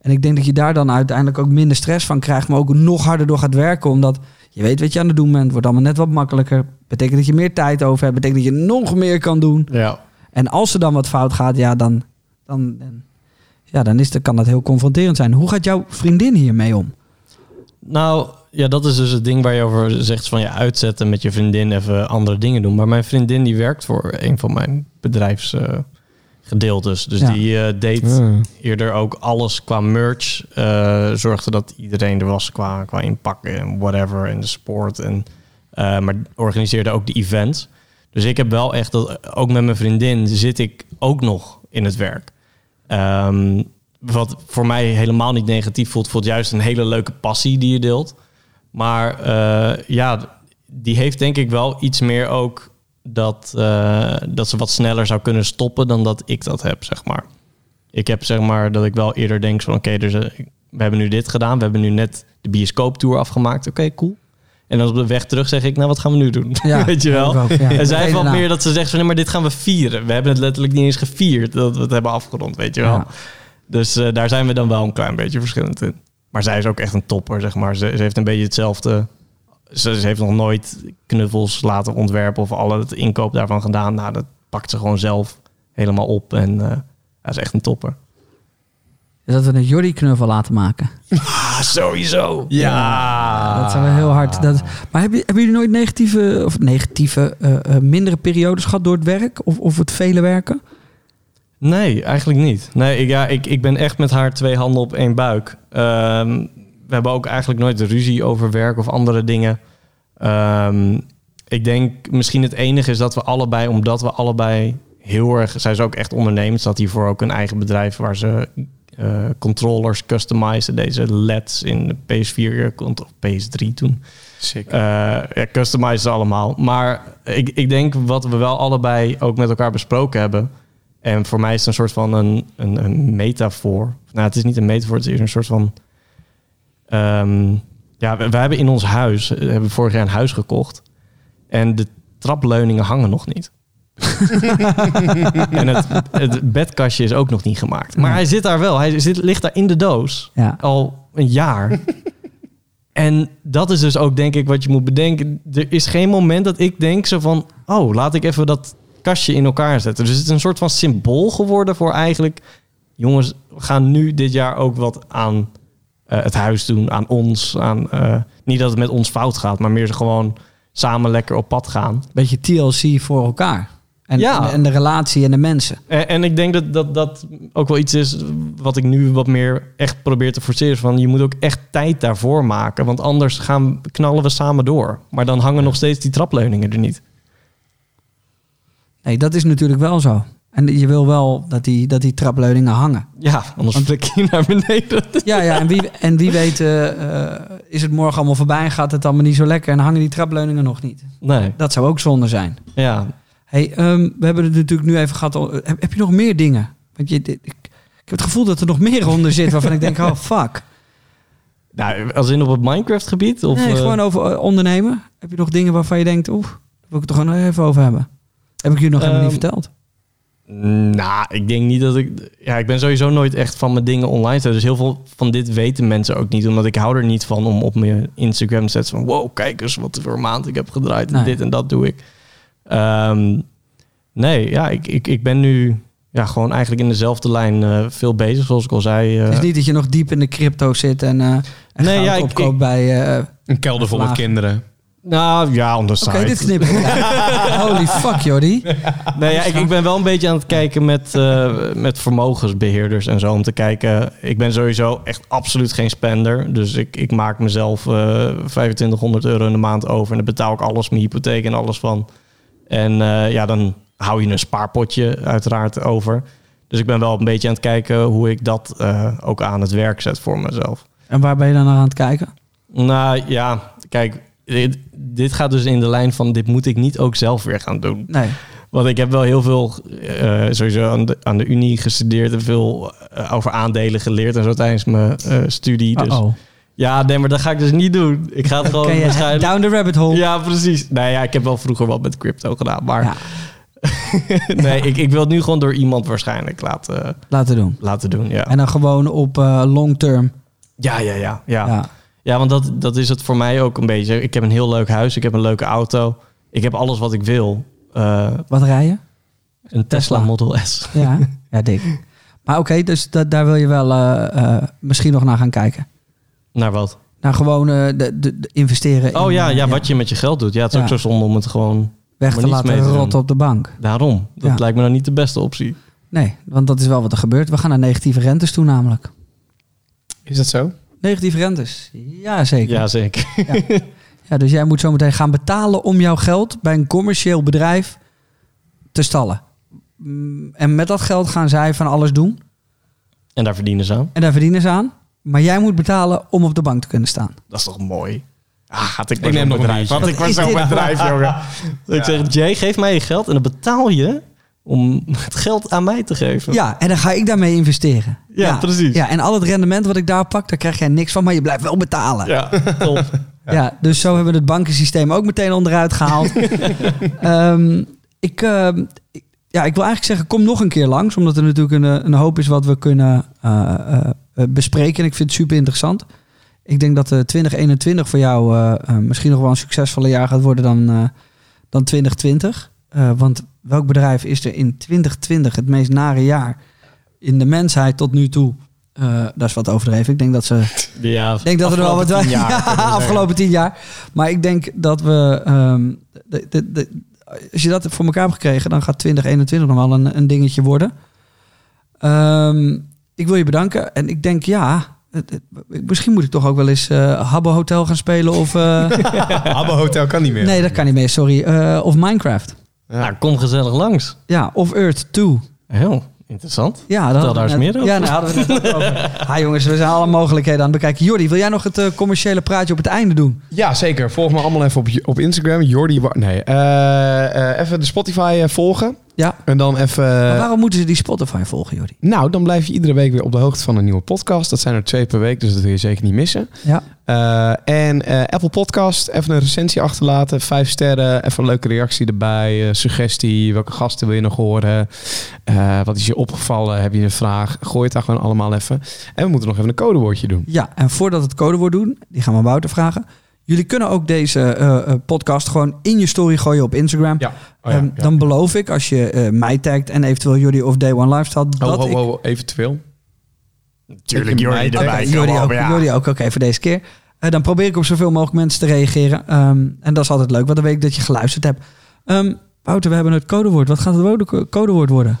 En ik denk dat je daar dan uiteindelijk ook minder stress van krijgt... maar ook nog harder door gaat werken, omdat... Je weet wat je aan het doen bent. Wordt allemaal net wat makkelijker. Betekent dat je meer tijd over hebt. Betekent dat je nog meer kan doen. Ja. En als er dan wat fout gaat, ja, dan kan dat heel confronterend zijn. Hoe gaat jouw vriendin hiermee om? Nou, ja, dat is dus het ding waar je over zegt van je uitzetten met je vriendin even andere dingen doen. Maar mijn vriendin die werkt voor een van mijn bedrijfsgedeeltes. Dus die deed eerder ook alles qua merch. Zorgde dat iedereen er was qua inpakken en whatever en de sport. Maar organiseerde ook de events. Dus ik heb wel echt, dat ook met mijn vriendin zit ik ook nog in het werk. Wat voor mij helemaal niet negatief voelt juist een hele leuke passie die je deelt. Maar die heeft denk ik wel iets meer ook... Dat ze wat sneller zou kunnen stoppen dan dat ik dat heb, zeg maar. Ik heb, zeg maar, dat ik wel eerder denk van... oké, dus, we hebben nu dit gedaan. We hebben nu net de bioscooptour afgemaakt. Oké, cool. En dan op de weg terug zeg ik... nou, wat gaan we nu doen? Ja, weet je wel? Ook, ja. En zij heeft wat meer dat ze zegt van... nee, maar dit gaan we vieren. We hebben het letterlijk niet eens gevierd. Dat we het hebben afgerond, weet je wel. Ja. Dus daar zijn we dan wel een klein beetje verschillend in. Maar zij is ook echt een topper, zeg maar. Ze heeft een beetje hetzelfde... Ze heeft nog nooit knuffels laten ontwerpen of al het inkoop daarvan gedaan. Nou, dat pakt ze gewoon zelf helemaal op. En dat is echt een topper. Is dat we een Jordi-knuffel laten maken? Ah, sowieso. Ja. Dat zijn we heel hard. Maar hebben jullie nooit negatieve mindere periodes gehad door het werk? Of het vele werken? Nee, eigenlijk niet. Nee, ik ben echt met haar twee handen op één buik. We hebben ook eigenlijk nooit ruzie over werk of andere dingen. Ik denk misschien het enige is dat we allebei... omdat we allebei heel erg... Zij is ook echt ondernemers. Ze had hiervoor ook een eigen bedrijf waar ze controllers customizen. Deze LEDs in de PS4 of PS3 toen. Zeker. Ja, customizen ze allemaal. Maar ik denk wat we wel allebei ook met elkaar besproken hebben... En voor mij is het een soort van een metafoor. Nou, het is niet een metafoor, het is een soort van... we hebben in ons huis... We hebben vorig jaar een huis gekocht. En de trapleuningen hangen nog niet. En het bedkastje is ook nog niet gemaakt. Maar hij zit daar wel. Hij ligt daar in de doos. Ja. Al een jaar. En dat is dus ook, denk ik, wat je moet bedenken. Er is geen moment dat ik denk zo van... Oh, laat ik even dat... kastje in elkaar zetten. Dus het is een soort van symbool geworden voor eigenlijk... jongens, we gaan nu dit jaar ook wat aan het huis doen, aan ons. Aan, niet dat het met ons fout gaat, maar meer gewoon samen lekker op pad gaan. Beetje TLC voor elkaar. En, ja. en de relatie en de mensen. En ik denk dat ook wel iets is wat ik nu wat meer echt probeer te forceren. Van, je moet ook echt tijd daarvoor maken, want anders knallen we samen door. Maar dan hangen nog steeds die trapleuningen er niet. Nee, dat is natuurlijk wel zo. En je wil wel dat die trapleuningen hangen. Ja, anders vlieg je naar beneden. Ja, en wie weet is het morgen allemaal voorbij... gaat het allemaal niet zo lekker en hangen die trapleuningen nog niet. Nee. Dat zou ook zonde zijn. Ja. Hey, we hebben het natuurlijk nu even gehad... Heb je nog meer dingen? Want ik heb het gevoel dat er nog meer onder zit... waarvan ik denk, oh fuck. Nou, als in op het Minecraft-gebied? Of, nee, gewoon over ondernemen. Heb je nog dingen waarvan je denkt... oeh, daar wil ik het toch gewoon even over hebben? Heb ik jullie nog helemaal niet verteld? Nou, ik denk niet dat ik... Ja, ik ben sowieso nooit echt van mijn dingen online zetten. Dus heel veel van dit weten mensen ook niet. Omdat ik hou er niet van om op mijn Instagram te zetten van... wow, kijk eens wat voor maand ik heb gedraaid. En dit en dat doe ik. Ik ben nu... Ja, gewoon eigenlijk in dezelfde lijn veel bezig, zoals ik al zei. Het is niet dat je nog diep in de crypto zit en nee, ja, opkoopt bij... een kelder vol met kinderen. Nou, ja, on the side. Oké, dit knip ik. Holy fuck, Jordi. Nee, ja, ik ben wel een beetje aan het kijken met vermogensbeheerders en zo. Om te kijken, ik ben sowieso echt absoluut geen spender. Dus ik maak mezelf €2500 in de maand over. En dan betaal ik alles, mijn hypotheek en alles van. En dan hou je een spaarpotje uiteraard over. Dus ik ben wel een beetje aan het kijken hoe ik dat ook aan het werk zet voor mezelf. En waar ben je dan aan het kijken? Nou ja, kijk... Dit gaat dus in de lijn van... dit moet ik niet ook zelf weer gaan doen. Nee. Want ik heb wel heel veel... sowieso aan de Unie gestudeerd... en veel over aandelen geleerd... en zo tijdens mijn studie. Dus. Ja, nee, maar dat ga ik dus niet doen. Ik ga het gewoon waarschijnlijk... down the rabbit hole. Ja, precies. Nou ja, ik heb wel vroeger wat met crypto gedaan, maar... Ja. Nee, ik wil het nu gewoon door iemand waarschijnlijk laten doen, ja. En dan gewoon op long term. Ja. Ja, want dat is het voor mij ook een beetje. Ik heb een heel leuk huis, ik heb een leuke auto. Ik heb alles wat ik wil. Wat rij je? Een Tesla Model S. Ja, dik. Maar oké, dus daar wil je wel misschien nog naar gaan kijken. Naar wat? Naar gewoon de investeren. Oh in, ja, wat je met je geld doet. Ja, het is ook zo zonde om het gewoon... weg te laten rotten op de bank. Daarom. Dat lijkt me dan niet de beste optie. Nee, want dat is wel wat er gebeurt. We gaan naar negatieve rentes toe namelijk. Is dat zo? Negatieve rentes. Ja, zeker. Ja. Ja, dus jij moet zo meteen gaan betalen om jouw geld bij een commercieel bedrijf te stallen. En met dat geld gaan zij van alles doen. En daar verdienen ze aan. Maar jij moet betalen om op de bank te kunnen staan. Dat is toch mooi? Ah, ik neem nog een bedrijf. Wat ik was zo'n bedrijf, jongen. Ja. Ik zeg, Jay, geef mij je geld en dan betaal je... om het geld aan mij te geven. Ja, en dan ga ik daarmee investeren. Ja, precies. Ja, en al het rendement wat ik daar pak, daar krijg jij niks van, maar je blijft wel betalen. Ja, top. Ja, dus zo hebben we het bankensysteem ook meteen onderuit gehaald. Ik wil eigenlijk zeggen, kom nog een keer langs, omdat er natuurlijk een hoop is wat we kunnen bespreken. En ik vind het super interessant. Ik denk dat 2021 voor jou misschien nog wel een succesvoller jaar gaat worden dan 2020. Want welk bedrijf is er in 2020 het meest nare jaar in de mensheid tot nu toe? Dat is wat overdreven. Ik denk dat er wel wat zijn. Afgelopen 10 jaar. Maar ik denk dat we... als je dat voor elkaar hebt gekregen... dan gaat 2021 nog wel een dingetje worden. Ik wil je bedanken. En ik denk, ja, misschien moet ik toch ook wel eens Habbo Hotel gaan spelen. Of, Habbo Hotel kan niet meer. Nee, dat kan niet meer, sorry. Of Minecraft. Ja. Nou, kom gezellig langs. Ja, Off-Earth 2. Heel interessant. Ja, daar eens meer over. Ja, daar hadden we het net over. Ha, jongens, we zijn alle mogelijkheden aan het bekijken. Jordi, wil jij nog het commerciële praatje op het einde doen? Ja, zeker. Volg me allemaal even op Instagram. Jordi, even de Spotify volgen. Ja. En dan even... Maar waarom moeten ze die Spotify volgen, Jordi? Nou, dan blijf je iedere week weer op de hoogte van een nieuwe podcast. Dat zijn er 2 per week, dus dat wil je zeker niet missen. Ja. Apple Podcast, even een recensie achterlaten. 5 sterren, even een leuke reactie erbij. Suggestie, welke gasten wil je nog horen? Wat is je opgevallen? Heb je een vraag? Gooi het daar gewoon allemaal even. En we moeten nog even een codewoordje doen. Ja, en voordat we het codewoord doen, die gaan we aan Wouter vragen... Jullie kunnen ook deze podcast gewoon in je story gooien op Instagram. Ja. Oh ja, ja. Dan beloof ik, als je mij tagt en eventueel jullie of Day One Lifestyle... Eventueel? Natuurlijk, jullie erbij. Jullie ook, oké, voor deze keer. Dan probeer ik op zoveel mogelijk mensen te reageren. En dat is altijd leuk, want dan weet ik dat je geluisterd hebt. Wouter, we hebben het codewoord. Wat gaat het codewoord worden?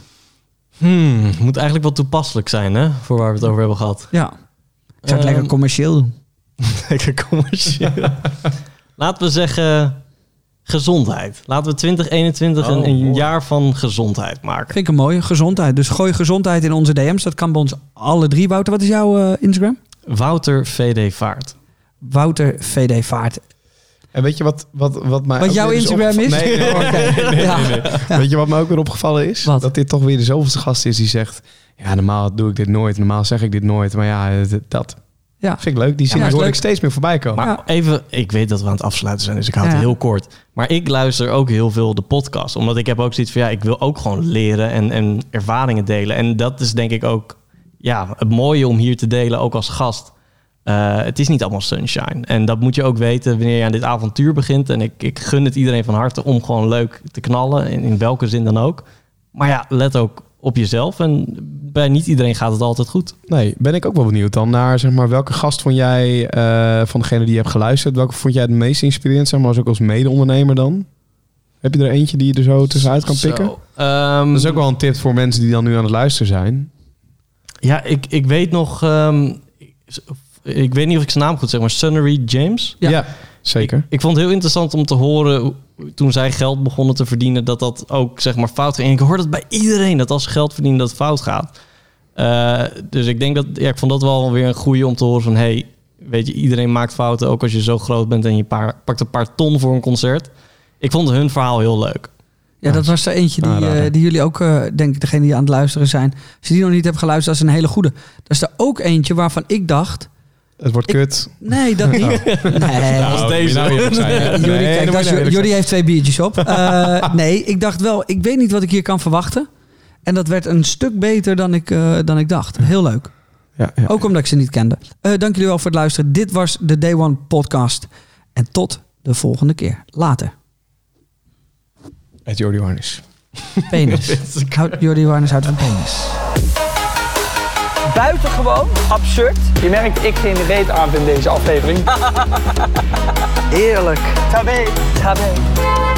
Het moet eigenlijk wel toepasselijk zijn, hè? Voor waar we het over hebben gehad. Ja, ik zou het lekker commercieel doen. Lekker commercieel. Laten we zeggen gezondheid. Laten we 2021 een jaar van gezondheid maken. Vind ik een mooie, gezondheid. Dus gooi gezondheid in onze DM's. Dat kan bij ons alle 3. Wouter, wat is jouw Instagram? Wouter VD Vaart. Wouter VD Vaart. En weet je wat mij... Wat jouw Instagram is? Nee. Weet je wat mij ook weer opgevallen is? Wat? Dat dit toch weer de zoveelste gast is die zegt... Ja, normaal doe ik dit nooit. Normaal zeg ik dit nooit. Maar ja, dat... Ja. Vind ik leuk. Die zin hoor ik steeds meer voorbij komen. Maar even, ik weet dat we aan het afsluiten zijn, dus ik houd het heel kort. Maar ik luister ook heel veel de podcast. Omdat ik heb ook zoiets van, ik wil ook gewoon leren en ervaringen delen. En dat is denk ik ook het mooie om hier te delen, ook als gast. Het is niet allemaal sunshine. En dat moet je ook weten wanneer je aan dit avontuur begint. En ik gun het iedereen van harte om gewoon leuk te knallen, in welke zin dan ook. Maar let ook op jezelf. En bij niet iedereen gaat het altijd goed. Nee, ben ik ook wel benieuwd dan naar welke gast vond jij van degene die je hebt geluisterd, welke vond jij het meest inspirerend, maar ook als mede-ondernemer dan? Heb je er eentje die je er zo tussenuit kan pikken? Dat is ook wel een tip voor mensen die dan nu aan het luisteren zijn. Ja, ik weet nog... ik weet niet of ik zijn naam goed zeg, maar Sunnery James. Ja, zeker. Ik vond het heel interessant om te horen... toen zij geld begonnen te verdienen... dat ook fout ging. En ik hoor dat bij iedereen, dat als geld verdienen dat het fout gaat. Dus ik denk dat... ik vond dat wel weer een goeie om te horen van... weet je, iedereen maakt fouten... ook als je zo groot bent en je pakt een paar ton voor een concert. Ik vond hun verhaal heel leuk. Ja, dat was er eentje die jullie ook... denk ik, degene die aan het luisteren zijn... als je die nog niet hebt geluisterd, dat is een hele goede. Dat is er ook eentje waarvan ik dacht... Het wordt kut. Nee, dat niet. Jordi heeft 2 biertjes op. Nee, ik dacht wel, ik weet niet wat ik hier kan verwachten. En dat werd een stuk beter dan ik dacht. Heel leuk. Ja. Ook omdat ik ze niet kende. Dank jullie wel voor het luisteren. Dit was de Day One podcast. En tot de volgende keer. Later. Het Jordi Warnes. Penis. Jordi Warnes houdt van penis. Buitengewoon absurd. Je merkt, ik geen reet aan in deze aflevering. Eerlijk. Tabé.